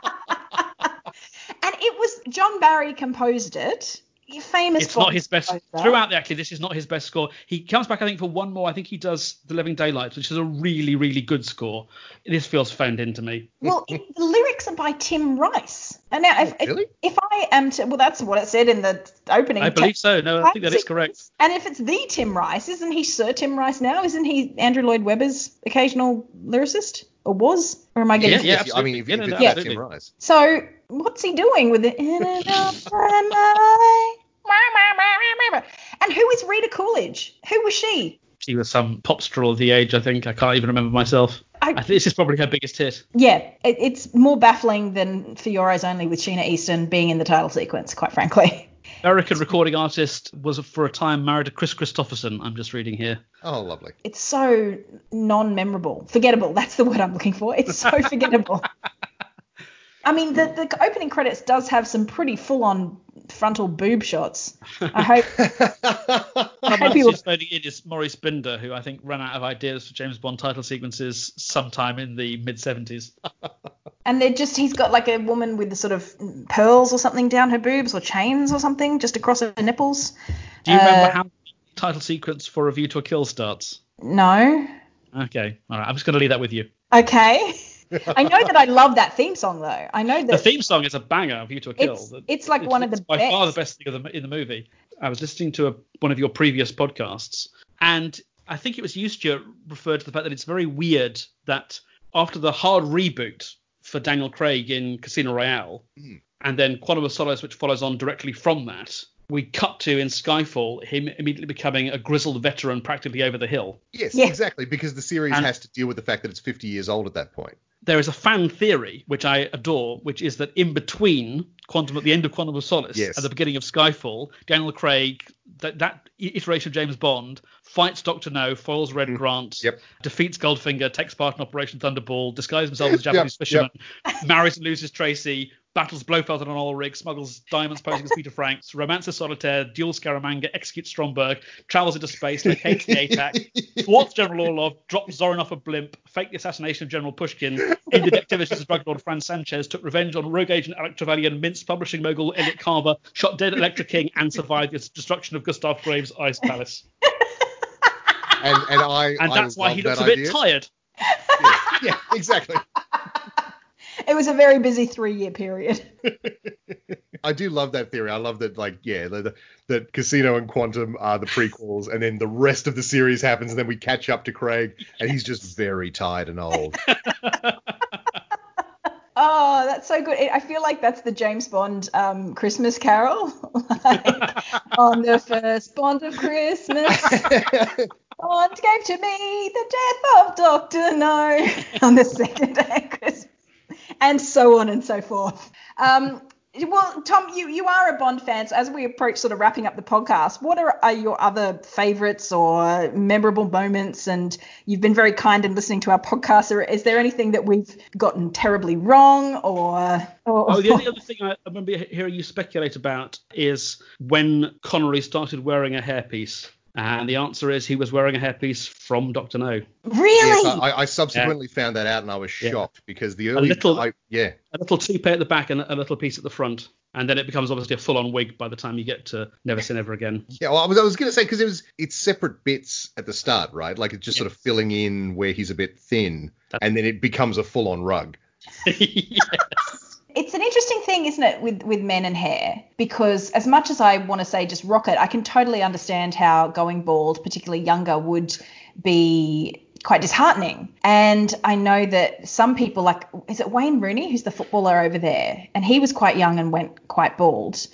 it was John Barry composed it. It's not his best throughout. Actually, this is not his best score. He comes back, I think, for one more. I think he does The Living Daylights, which is a really, really good score. This feels phoned in to me. Well, the lyrics are by Tim Rice. And now, if I am to, well, that's what it said in the opening. I believe so. No, I think that is correct. And if it's the Tim Rice, isn't he Sir Tim Rice now? Isn't he Andrew Lloyd Webber's occasional lyricist? Or was? Or am I getting confused? I mean, if it's Tim Rice. So what's he doing with the in and out of my mind? And who is Rita Coolidge? Who was she? She was some pop straw of the age, I think. I can't even remember myself. I think this is probably her biggest hit. Yeah, it's more baffling than For Your Eyes Only with Sheena Easton being in the title sequence, quite frankly. American recording artist, was for a time married to Chris Christopherson. I'm just reading here. Oh, lovely. It's so non-memorable. Forgettable. That's the word I'm looking for. It's so forgettable. I mean, the opening credits does have some pretty full-on frontal boob shots. I hope. Someone who's phoning in is Maurice Binder, who I think ran out of ideas for James Bond title sequences sometime in the mid-70s. And they're he's got like a woman with the sort of pearls or something down her boobs or chains or something just across her nipples. Do you remember how the title sequence for A View to a Kill starts? No. Okay. All right. I'm just going to leave that with you. Okay. I know that I love that theme song, though. I know that the theme song is a banger, A View to a Kill. It's by far the best thing in the movie. I was listening to one of your previous podcasts, and I think it was you, Stuart, referred to the fact that it's very weird that after the hard reboot for Daniel Craig in Casino Royale, and then Quantum of Solace, which follows on directly from that, we cut to in Skyfall him immediately becoming a grizzled veteran practically over the hill. Yes, exactly, because the series has to deal with the fact that it's 50 years old at that point. There is a fan theory, which I adore, which is that in between at the end of Quantum of Solace and the beginning of Skyfall, Daniel Craig that iteration of James Bond fights Dr. No, foils Red Grant, defeats Goldfinger, takes part in Operation Thunderball, disguises himself as a Japanese fisherman, marries and loses Tracy, battles Blofeld on an oil rig, smuggles diamonds posing as Peter Franks, romances Solitaire, duels Scaramanga, executes Stromberg, travels into space, locates the ATAC, thwarts General Orlov, drops Zorin off a blimp, faked the assassination of General Pushkin, ended activities as drug lord Franz Sanchez, took revenge on rogue agent Alec Trevelyan, minced publishing mogul Elliot Carver, shot dead Electra King, and survived the destruction of Gustav Graves' Ice Palace. And that's why he looks a bit tired. Yeah, exactly. It was a very busy 3-year period. I do love that theory. I love that, that Casino and Quantum are the prequels, and then the rest of the series happens, and then we catch up to Craig, and he's just very tired and old. Oh, that's so good. I feel like that's the James Bond Christmas Carol. On the first Bond of Christmas, Bond gave to me the death of Dr. No. On the second day of Christmas. And so on and so forth. Well, Tom, you are a Bond fan. So as we approach sort of wrapping up the podcast, what are your other favourites or memorable moments? And you've been very kind in listening to our podcast. Is there anything that we've gotten terribly wrong or... Oh, the only other thing I remember hearing you speculate about is when Connery started wearing a hairpiece. And the answer is he was wearing a hairpiece from Dr. No. Really? Yes, I subsequently found that out, and I was shocked because the early... A little toupee at the back and a little piece at the front. And then it becomes obviously a full-on wig by the time you get to Never Say Never Again. Yeah, well, I was going to say, because it's separate bits at the start, right? Like it's just sort of filling in where he's a bit thin, and then it becomes a full-on rug. It's an interesting thing, isn't it, with men and hair? Because as much as I want to say just rock it, I can totally understand how going bald, particularly younger, would be quite disheartening. And I know that some people, like, is it Wayne Rooney, who's the footballer over there? And he was quite young and went quite bald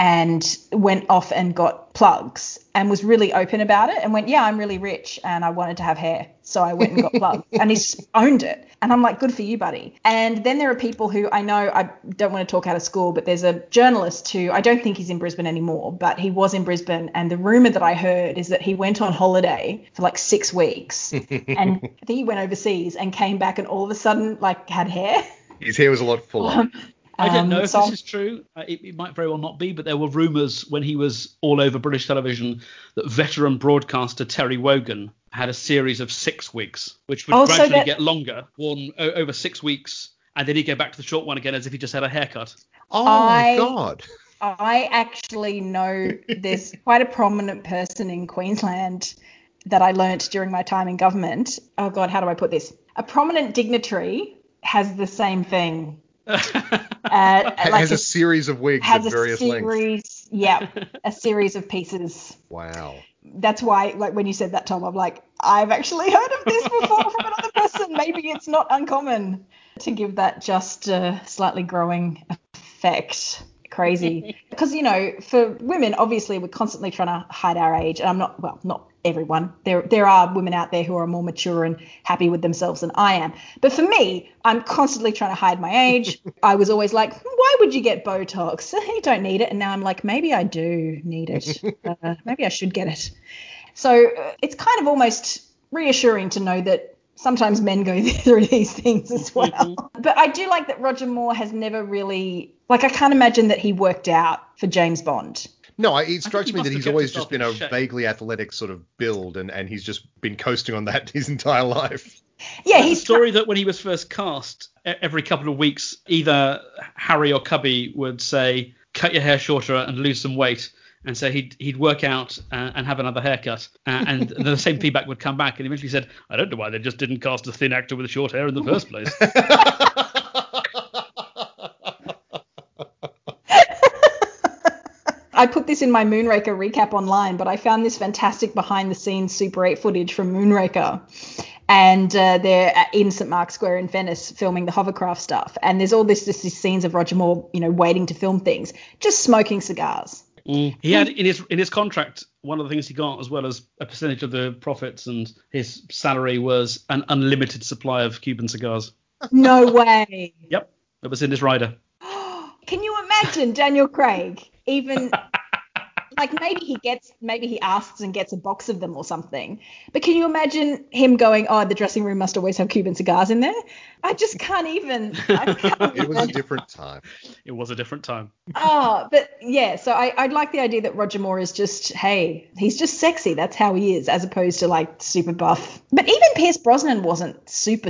and went off and got plugs and was really open about it and went, yeah, I'm really rich and I wanted to have hair. So I went and got plugs and he's owned it. And I'm like, good for you, buddy. And then there are people who I know, I don't want to talk out of school, but there's a journalist who, I don't think he's in Brisbane anymore, but he was in Brisbane. And the rumor that I heard is that he went on holiday for like 6 weeks and I think he went overseas and came back and all of a sudden like had hair. His hair was a lot fuller. I don't know if this is true. It might very well not be, but there were rumours when he was all over British television that veteran broadcaster Terry Wogan had a series of 6 weeks, which would gradually get longer, over 6 weeks, and then he'd go back to the short one again as if he just had a haircut. Oh, my God. I actually know there's quite a prominent person in Queensland that I learnt during my time in government. Oh, God, how do I put this? A prominent dignitary has the same thing. Has a series of wigs at various lengths. Yeah, a series of pieces. Wow. That's why, like, when you said that, Tom, I'm like, I've actually heard of this before from another person. Maybe it's not uncommon to give that just a slightly growing effect. Crazy. Because, you know, for women, obviously, we're constantly trying to hide our age. And not everyone. There are women out there who are more mature and happy with themselves than I am. But for me, I'm constantly trying to hide my age. I was always like, why would you get Botox? You don't need it. And now I'm like, maybe I do need it. Maybe I should get it. So it's kind of almost reassuring to know that sometimes men go through these things as well. Mm-hmm. But I do like that Roger Moore has never really, like, I can't imagine that he worked out for James Bond. No, it strikes me that he's always just been a vaguely athletic sort of build, and he's just been coasting on that his entire life. Yeah, he's the story that when he was first cast, every couple of weeks, either Harry or Cubby would say, cut your hair shorter and lose some weight. And so he'd work out and have another haircut. And the same feedback would come back. And eventually said, I don't know why they just didn't cast a thin actor with short hair in the first place. I put this in my Moonraker recap online, but I found this fantastic behind-the-scenes Super 8 footage from Moonraker. And they're in St. Mark's Square in Venice filming the hovercraft stuff. And there's all these scenes of Roger Moore, you know, waiting to film things, just smoking cigars. He had in his contract, one of the things he got, as well as a percentage of the profits and his salary, was an unlimited supply of Cuban cigars. No way. Yep. It was in his rider. Can you imagine Daniel Craig even Like maybe he asks and gets a box of them or something. But can you imagine him going, oh, the dressing room must always have Cuban cigars in there? I can't even. It was a different time. It was a different time. Oh, but yeah. So I'd like the idea that Roger Moore is just, hey, he's just sexy. That's how he is, as opposed to like super buff. But even Pierce Brosnan wasn't super.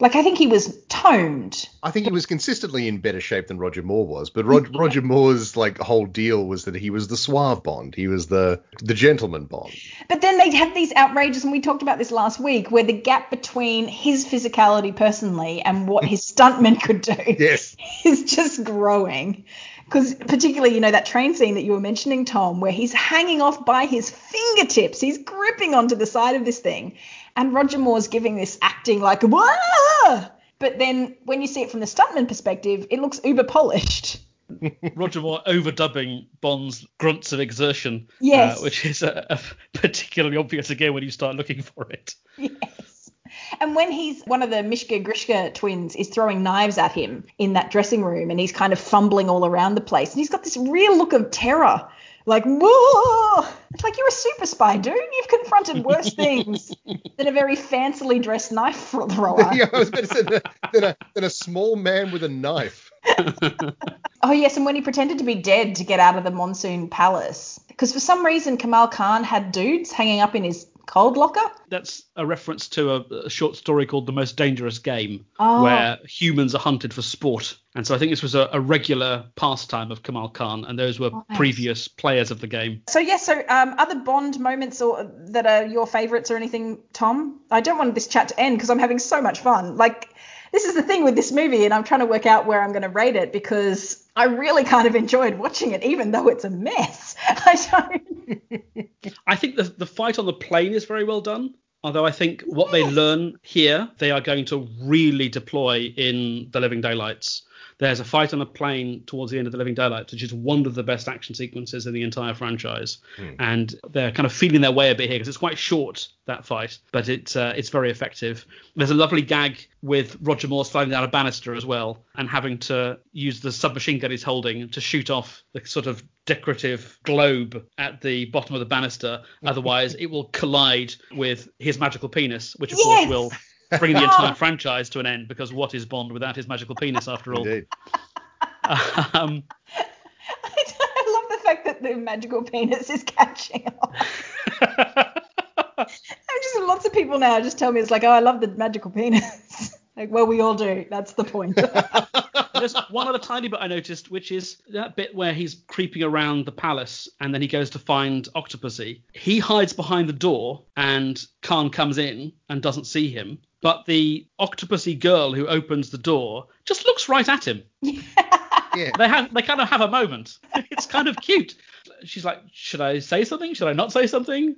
Like, I think he was toned. I think he was consistently in better shape than Roger Moore was. But Roger Moore's, like, whole deal was that he was the suave Bond. He was the gentleman Bond. But then they have these outrageous, and we talked about this last week, where the gap between his physicality personally and what his stuntman could do yes. is just growing. Because particularly, you know, that train scene that you were mentioning, Tom, where he's hanging off by his fingertips. He's gripping onto the side of this thing. And Roger Moore's giving this acting like, whoa! But then when you see it from the stuntman perspective, it looks uber polished. Roger Moore overdubbing Bond's grunts of exertion, yes. Which is particularly obvious again when you start looking for it. Yes. And when he's one of the Mishka Grishka twins is throwing knives at him in that dressing room and he's kind of fumbling all around the place. And he's got this real look of terror. Like, whoa! It's like, you're a super spy, dude. You've confronted worse things than a very fancily dressed knife thrower. Yeah, I was about to say, than a small man with a knife. Oh, yes, and when he pretended to be dead to get out of the Monsoon Palace. Because for some reason, Kamal Khan had dudes hanging up in his cold locker. That's a reference to a short story called The Most Dangerous Game, where humans are hunted for sport. And so I think this was a regular pastime of Kamal Khan, and those were previous players of the game. So, yes, so other Bond moments or that are your favourites or anything, Tom? I don't want this chat to end because I'm having so much fun. Like, this is the thing with this movie, and I'm trying to work out where I'm going to rate it because I really kind of enjoyed watching it, even though it's a mess. I think the fight on the plane is very well done. Although I think what they learn here, they are going to really deploy in The Living Daylights. There's a fight on a plane towards the end of The Living Daylights, which is one of the best action sequences in the entire franchise. Mm. And they're kind of feeling their way a bit here because it's quite short, that fight, but it's very effective. There's a lovely gag with Roger Moore sliding down a banister as well and having to use the submachine gun he's holding to shoot off the sort of decorative globe at the bottom of the banister. Otherwise, it will collide with his magical penis, which, of course, will bring the entire franchise to an end, because what is Bond without his magical penis, after all? Indeed. I love the fact that the magical penis is catching on. Lots of people now just tell me, it's like, oh, I love the magical penis. Like, well, we all do. That's the point. There's one other tiny bit I noticed, which is that bit where he's creeping around the palace and then he goes to find Octopussy. He hides behind the door and Khan comes in and doesn't see him. But the Octopussy girl who opens the door just looks right at him. Yeah. They kind of have a moment. It's kind of cute. She's like, should I say something? Should I not say something?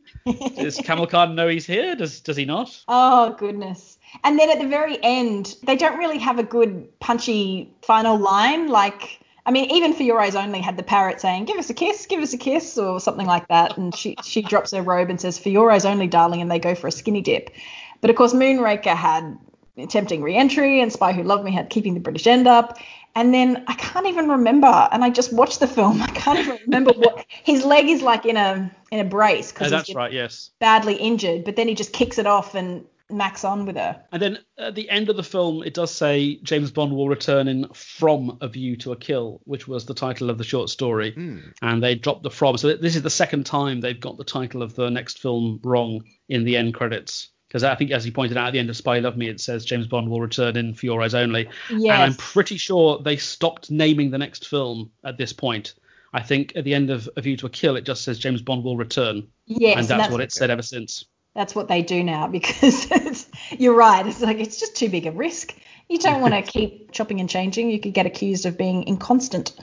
Does Kamal Khan know he's here? Does he not? Oh, goodness. And then at the very end, they don't really have a good punchy final line. Like, I mean, even For Your Eyes Only had the parrot saying, give us a kiss or something like that. And she drops her robe and says, For Your Eyes Only, darling. And they go for a skinny dip. But, of course, Moonraker had Tempting Re-entry and Spy Who Loved Me had Keeping the British End Up. And then I can't even remember. And I just watched the film. I can't even remember what his leg is like in a brace because he's right, yes. badly injured. But then he just kicks it off and Max on with her. And then at the end of the film, it does say James Bond will return in From A View to a Kill, which was the title of the short story. Mm. And they dropped the from. So this is the second time they've got the title of the next film wrong in the end credits. Because I think, as you pointed out, at the end of Spy Love Me, it says James Bond will return in For Your Eyes Only. Yes. And I'm pretty sure they stopped naming the next film at this point. I think at the end of A View to a Kill, it just says James Bond will return. Yes, and that's what it's said ever since. That's what they do now because you're right. It's like it's just too big a risk. You don't want to keep chopping and changing. You could get accused of being inconstant.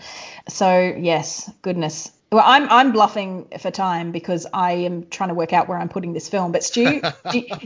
So, yes, goodness. Well, I'm bluffing for time because I am trying to work out where I'm putting this film. But Stu,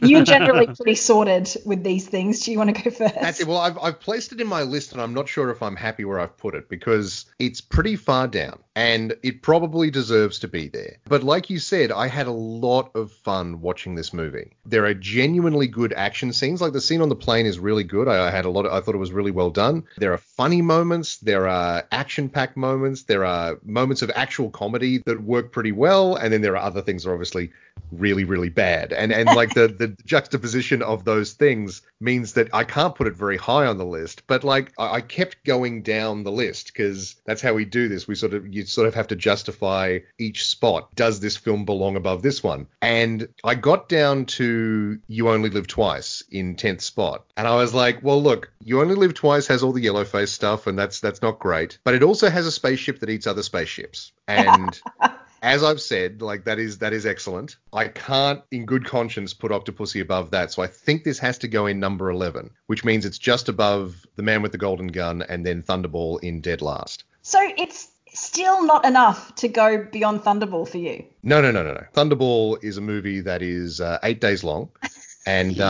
you're generally pretty sorted with these things. Do you want to go first? That's it. Well, I've placed it in my list and I'm not sure if I'm happy where I've put it because it's pretty far down. and it probably deserves to be there. But like you said, I had a lot of fun watching this movie. There are genuinely good action scenes. Like the scene on the plane is really good. I thought it was really well done. There are funny moments. There are action-packed moments. There are moments of actual comedy that work pretty well. And then there are other things that are obviously really, really bad. And like the juxtaposition of those things means that I can't put it very high on the list. But like I kept going down the list because that's how we do this. You sort of have to justify each spot. Does this film belong above this one? And I got down to You Only Live Twice in 10th spot. And I was like, well, look, You Only Live Twice has all the yellow face stuff, and that's not great. But it also has a spaceship that eats other spaceships. And as I've said, like that is excellent. I can't in good conscience put Octopussy above that. So I think this has to go in number 11, which means it's just above The Man with the Golden Gun and then Thunderball in dead last. So it's still not enough to go beyond Thunderball for you. No. Thunderball is a movie that is 8 days long. And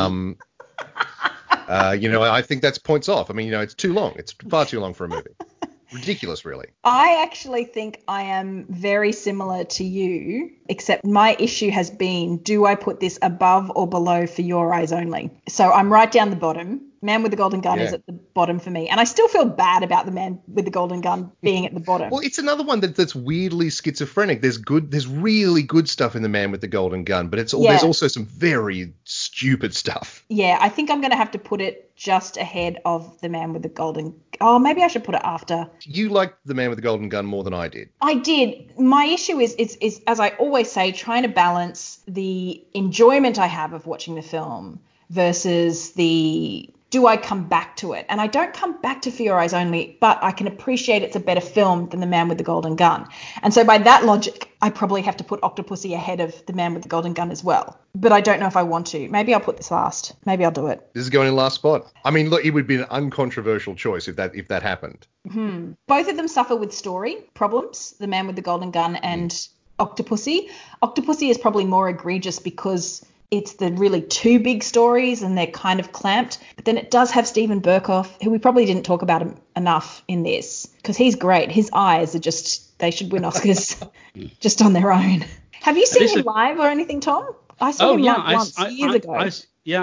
I think that's points off. I mean, it's too long. It's far too long for a movie. Ridiculous, really. I actually think I am very similar to you, except my issue has been, do I put this above or below For Your Eyes Only? So I'm right down the bottom. Man with the Golden Gun is at the bottom for me. And I still feel bad about The Man with the Golden Gun being at the bottom. Well, it's another one that's weirdly schizophrenic. There's really good stuff in The Man with the Golden Gun, but there's also some very stupid stuff. Yeah, I think I'm going to have to put it just ahead of The Man with the Golden Gun. Oh, maybe I should put it after. You liked The Man with the Golden Gun more than I did. I did. My issue is as I always say, trying to balance the enjoyment I have of watching the film versus the do I come back to it? And I don't come back to For Your Eyes Only, but I can appreciate it's a better film than The Man with the Golden Gun. And so by that logic, I probably have to put Octopussy ahead of The Man with the Golden Gun as well. But I don't know if I want to. Maybe I'll put this last. Maybe I'll do it. This is going in last spot. I mean, look, it would be an uncontroversial choice if that happened. Mm-hmm. Both of them suffer with story problems, The Man with the Golden Gun and Octopussy. Octopussy is probably more egregious because it's the really two big stories and they're kind of clamped. But then it does have Stephen Berkoff, who we probably didn't talk about him enough in this because he's great. His eyes are just, they should win Oscars just on their own. Have you seen him live or anything, Tom? I saw him live once years ago. I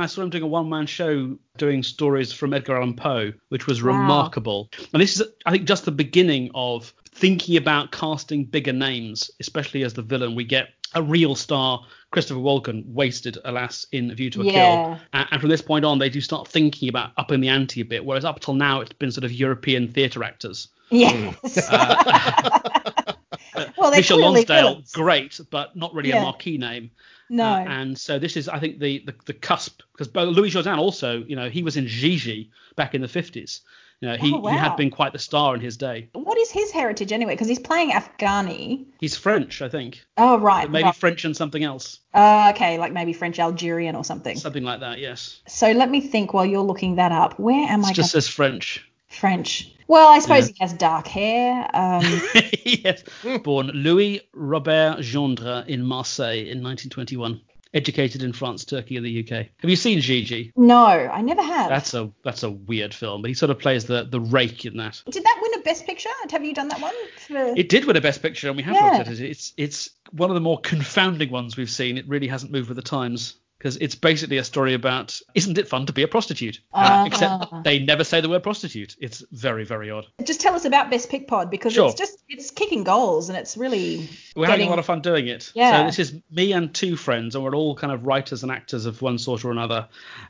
saw him doing a one-man show doing stories from Edgar Allan Poe, which was remarkable. And this is, I think, just the beginning of thinking about casting bigger names, especially as the villain. We get a real star, Christopher Walken, wasted, alas, in View to a Kill. And from this point on, they do start thinking about upping the ante a bit, whereas up till now, it's been sort of European theatre actors. Yes. Well, Michelle Lonsdale, great, but not really a marquee name. No. And so this is, I think, the cusp, because Louis Jourdan also, he was in Gigi back in the 50s. He had been quite the star in his day. What is his heritage anyway? Because he's playing Afghani. He's French, I think. Oh, right. But maybe French and something else. Okay, like maybe French Algerian or something. Something like that, yes. So let me think while you're looking that up. Where am I? It just says French. French. Well, I suppose he has dark hair. Yes. Born Louis Robert Gendre in Marseille in 1921. Educated in France, Turkey, and the UK. Have you seen Gigi? No, I never have. That's a weird film, but he sort of plays the rake in that. Did that win a Best Picture? Have you done that one? It did win a Best Picture, and we have looked at it. It's one of the more confounding ones we've seen. It really hasn't moved with the times. Because it's basically a story about, isn't it fun to be a prostitute? Except they never say the word prostitute. It's very, very odd. Just tell us about Best Pick Pod, because it's kicking goals and it's really We're having a lot of fun doing it. Yeah. So this is me and two friends, and we're all kind of writers and actors of one sort or another.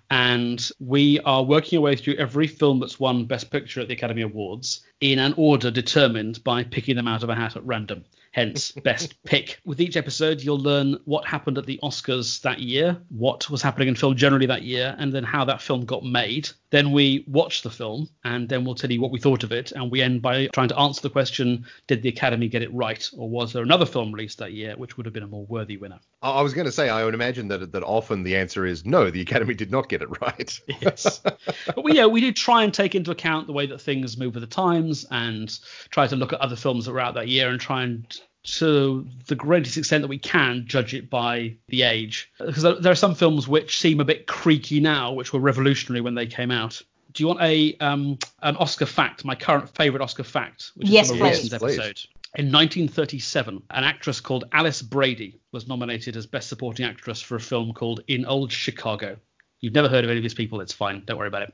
And we are working our way through every film that's won Best Picture at the Academy Awards in an order determined by picking them out of a hat at random. Hence, Best Pick. With each episode, you'll learn what happened at the Oscars that year, what was happening in film generally that year, and then how that film got made. Then we watch the film, and then we'll tell you what we thought of it. And we end by trying to answer the question, did the Academy get it right? Or was there another film released that year which would have been a more worthy winner? I was going to say, I would imagine that often the answer is no, the Academy did not get it right. Yes. But we do try and take into account the way that things move with the times and try to look at other films that were out that year and try and, to the greatest extent that we can, judge it by the age. Because there are some films which seem a bit creaky now, which were revolutionary when they came out. Do you want an Oscar fact? My current favourite Oscar fact, which is from a recent episode. In 1937, an actress called Alice Brady was nominated as Best Supporting Actress for a film called In Old Chicago. You've never heard of any of these people. It's fine. Don't worry about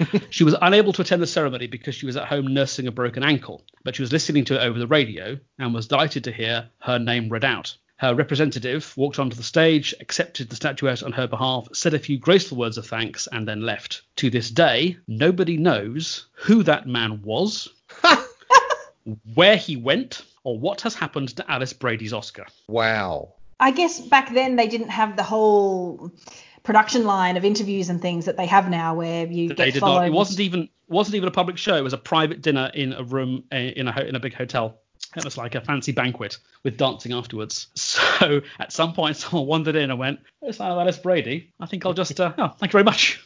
it. She was unable to attend the ceremony because she was at home nursing a broken ankle, but she was listening to it over the radio and was delighted to hear her name read out. Her representative walked onto the stage, accepted the statuette on her behalf, said a few graceful words of thanks, and then left. To this day, nobody knows who that man was, where he went, or what has happened to Alice Brady's Oscar. Wow. I guess back then they didn't have the whole production line of interviews and things that they have now, where you get followed. It wasn't even a public show. It was a private dinner in a room in a big hotel. It was like a fancy banquet with dancing afterwards. So at some point, someone wandered in and went, "It's Alice Brady. I think I'll just thank you very much."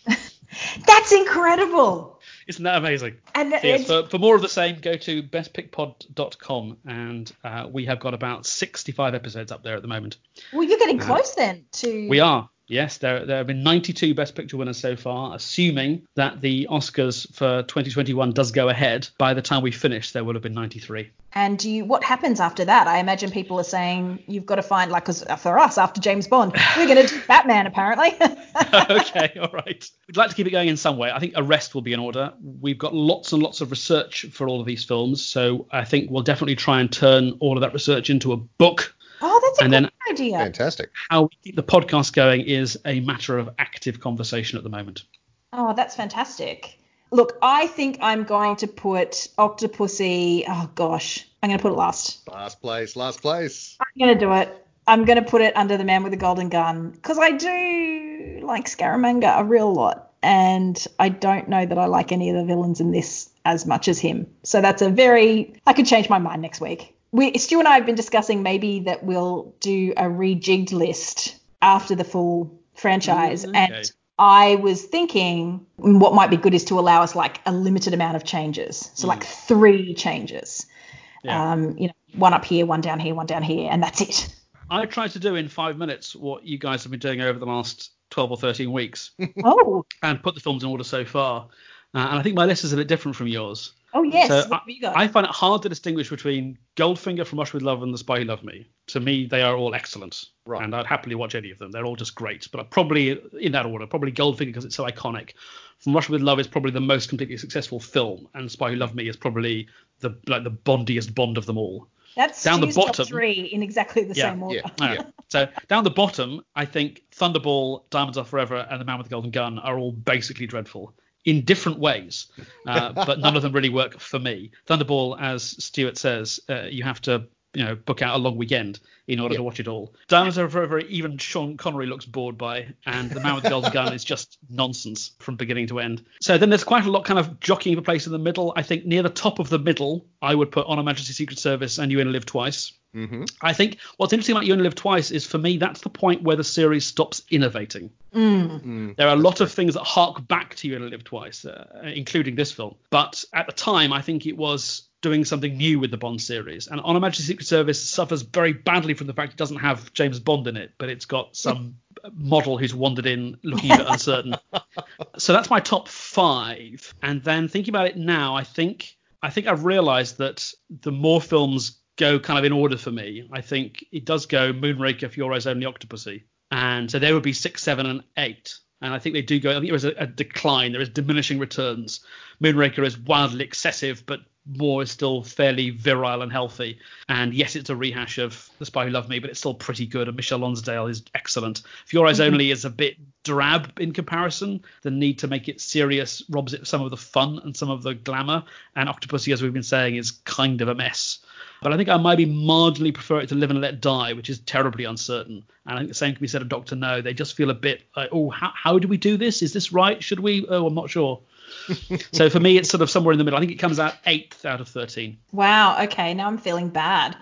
That's incredible. Isn't that amazing? And yes, for more of the same, go to bestpickpod.com, and we have got about 65 episodes up there at the moment. Well, you're getting close then to... We are. Yes, there have been 92 Best Picture winners so far. Assuming that the Oscars for 2021 does go ahead, by the time we finish, there will have been 93. And what happens after that? I imagine people are saying you've got to find, like, because for us, after James Bond, we're going to do Batman, apparently. Okay, all right. We'd like to keep it going in some way. I think Arrest will be in order. We've got lots and lots of research for all of these films, so I think we'll definitely try and turn all of that research into a book. Oh, that's a good idea. Fantastic. How we keep the podcast going is a matter of active conversation at the moment. Oh, that's fantastic. Look, I think I'm going to put Octopussy. Oh, gosh. I'm going to put it last. Last place. I'm going to do it. I'm going to put it under The Man with the Golden Gun, because I do like Scaramanga a real lot. And I don't know that I like any of the villains in this as much as him. So that's I could change my mind next week. Stu and I have been discussing maybe that we'll do a rejigged list after the full franchise. Okay. And I was thinking what might be good is to allow us like a limited amount of changes. So like 3 changes, yeah. One up here, one down here, and that's it. I tried to do in 5 minutes what you guys have been doing over the last 12 or 13 weeks. Oh. And put the films in order so far. And I think my list is a bit different from yours. Oh, yes. So what have you got? I find it hard to distinguish between Goldfinger from Rush With Love and The Spy Who Loved Me. To me, they are all excellent. Right. And I'd happily watch any of them. They're all just great. But probably, in that order, probably Goldfinger because it's so iconic. From Rush With Love is probably the most completely successful film. And Spy Who Loved Me is probably the bondiest Bond of them all. That's down the bottom, top 3 in exactly the same order. Yeah. Yeah. So down the bottom, I think Thunderball, Diamonds Are Forever and The Man With the Golden Gun are all basically dreadful. In different ways, but none of them really work for me. Thunderball, as Stuart says, you have to book out a long weekend in order to watch it all. Diamonds Are Forever, even Sean Connery looks bored by, and The Man with the Golden Gun is just nonsense from beginning to end. So then there's quite a lot kind of jockeying for place in the middle. I think near the top of the middle, I would put Honor Majesty's Secret Service and You Only Live Twice. Mm-hmm. I think what's interesting about You Only Live Twice is, for me, that's the point where the series stops innovating. There are a lot of things that hark back to You Only Live Twice, including this film. But at the time, I think it was doing something new with the Bond series. And Honor Majesty's Secret Service suffers very badly from the fact it doesn't have James Bond in it, but it's got some model who's wandered in looking a bit uncertain. So that's my top 5. And then thinking about it now, I think I've realised that the more films go kind of in order for me, I think it does go Moonraker, For Your Eyes Only, Octopussy. And so there would be 6, 7 and 8. And I think they do go, I think there is a decline. There is diminishing returns. Moonraker is wildly excessive, but Moore is still fairly virile and healthy. And yes, it's a rehash of The Spy Who Loved Me, but it's still pretty good. And Michelle Lonsdale is excellent. For Your Eyes Only is a bit drab in comparison. The need to make it serious robs it of some of the fun and some of the glamour. And Octopussy, as we've been saying, is kind of a mess. But I think I might be marginally prefer it to Live and Let Die, which is terribly uncertain. And I think the same can be said of Dr. No. They just feel a bit like, oh, how do we do this? Is this right? Should we? Oh, I'm not sure. So for me, it's sort of somewhere in the middle. I think it comes out 8th out of 13. Wow. Okay. Now I'm feeling bad.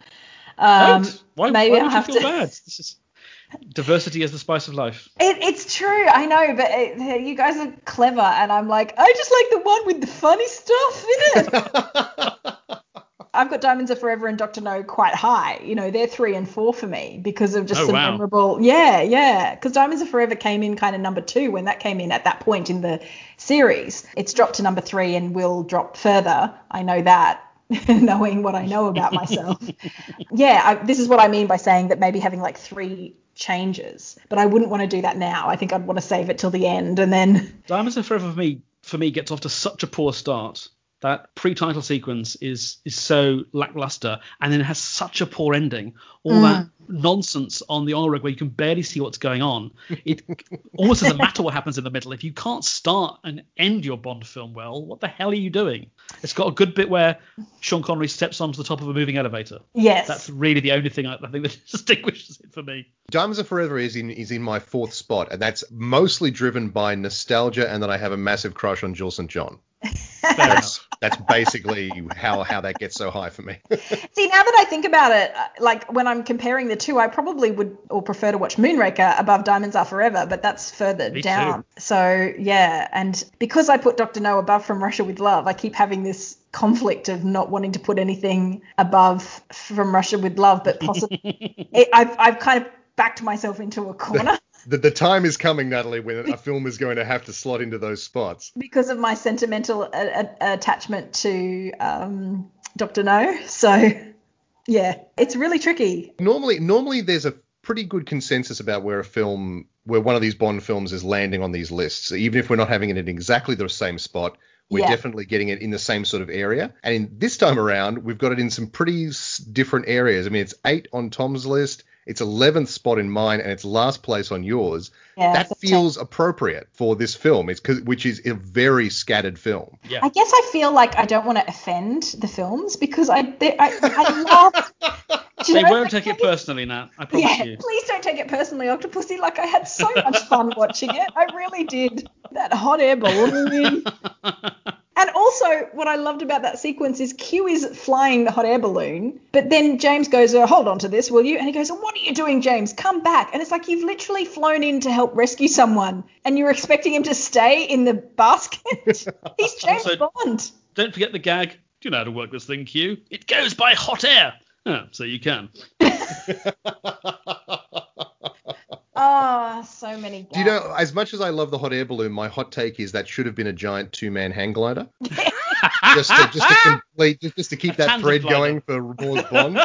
Right. Why I'll have to feel bad? This is... Diversity is the spice of life. It's true, I know, but you guys are clever, and I'm like, I just like the one with the funny stuff in it. I've got Diamonds Are Forever and Dr. No quite high. They're 3 and 4 for me because of just memorable. Yeah. Because Diamonds Are Forever came in kind of number 2 when that came in at that point in the series. It's dropped to number 3 and will drop further. I know that. knowing what I know about myself. Yeah, this is what I mean by saying that maybe having like three changes, but I wouldn't want to do that now. I think I'd want to save it till the end. And then Diamonds Are Forever for me gets off to such a poor start. That pre-title sequence is so lackluster, and then it has such a poor ending. All that nonsense on the oil rig where you can barely see what's going on. It almost doesn't matter what happens in the middle. If you can't start and end your Bond film well, what the hell are you doing? It's got a good bit where Sean Connery steps onto the top of a moving elevator. Yes. That's really the only thing I think that distinguishes it for me. Diamonds Are Forever is in my fourth spot, and that's mostly driven by nostalgia and that I have a massive crush on Jill St. John. That's basically how that gets so high for me. See, now that I think about it, like when I'm comparing the two, I probably would or prefer to watch Moonraker above Diamonds Are Forever, but that's further down. So yeah, and because I put Dr. No above From Russia with Love, I keep having this conflict of not wanting to put anything above From Russia with Love, but possibly I've kind of backed myself into a corner. The time is coming, Natalie, when a film is going to have to slot into those spots. Because of my sentimental attachment to Dr. No. So, yeah, it's really tricky. Normally there's a pretty good consensus about where one of these Bond films is landing on these lists. Even if we're not having it in exactly the same spot, we're definitely getting it in the same sort of area. And this time around, we've got it in some pretty different areas. I mean, it's 8 on Tom's list. It's 11th spot in mine, and it's last place on yours. Yeah, that feels appropriate for this film, which is a very scattered film. Yeah. I guess I feel like I don't want to offend the films because I love... They won't take it personally, Nat. I promise you. Please don't take it personally, Octopussy. Like, I had so much fun watching it. I really did. That hot air balloon. And also, what I loved about that sequence is Q is flying the hot air balloon, but then James goes, oh, hold on to this, will you? And he goes, what are you doing, James? Come back. And it's like you've literally flown in to help rescue someone and you're expecting him to stay in the basket? He's James Bond. Don't forget the gag. Do you know how to work this thing, Q? It goes by hot air. Oh, so you can. Oh, so many gags. Do you know, as much as I love the hot air balloon, my hot take is that should have been a giant two-man hang glider. just to keep that thread going for Moore's Bond.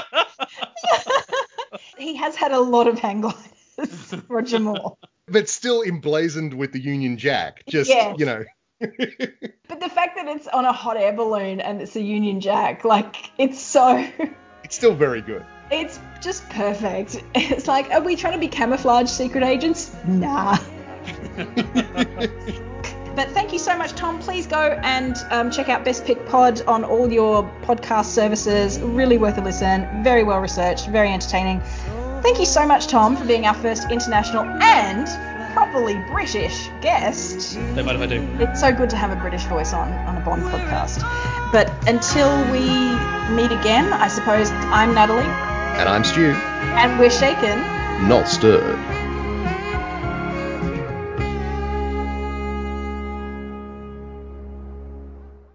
He has had a lot of hang gliders, Roger Moore. But still emblazoned with the Union Jack. Just, you know. But the fact that it's on a hot air balloon and it's a Union Jack, like, it's so... It's still very good. It's just perfect. It's like, are we trying to be camouflage secret agents? Nah. But thank you so much, Tom. Please go and check out Best Pick Pod on all your podcast services. Really worth a listen. Very well researched. Very entertaining. Thank you so much, Tom, for being our first international and properly British guest. Don't mind if I do. It's so good to have a British voice on a Bond podcast. But until we... meet again, I suppose. I'm Natalie. And I'm Stu. And we're shaken. Not stirred.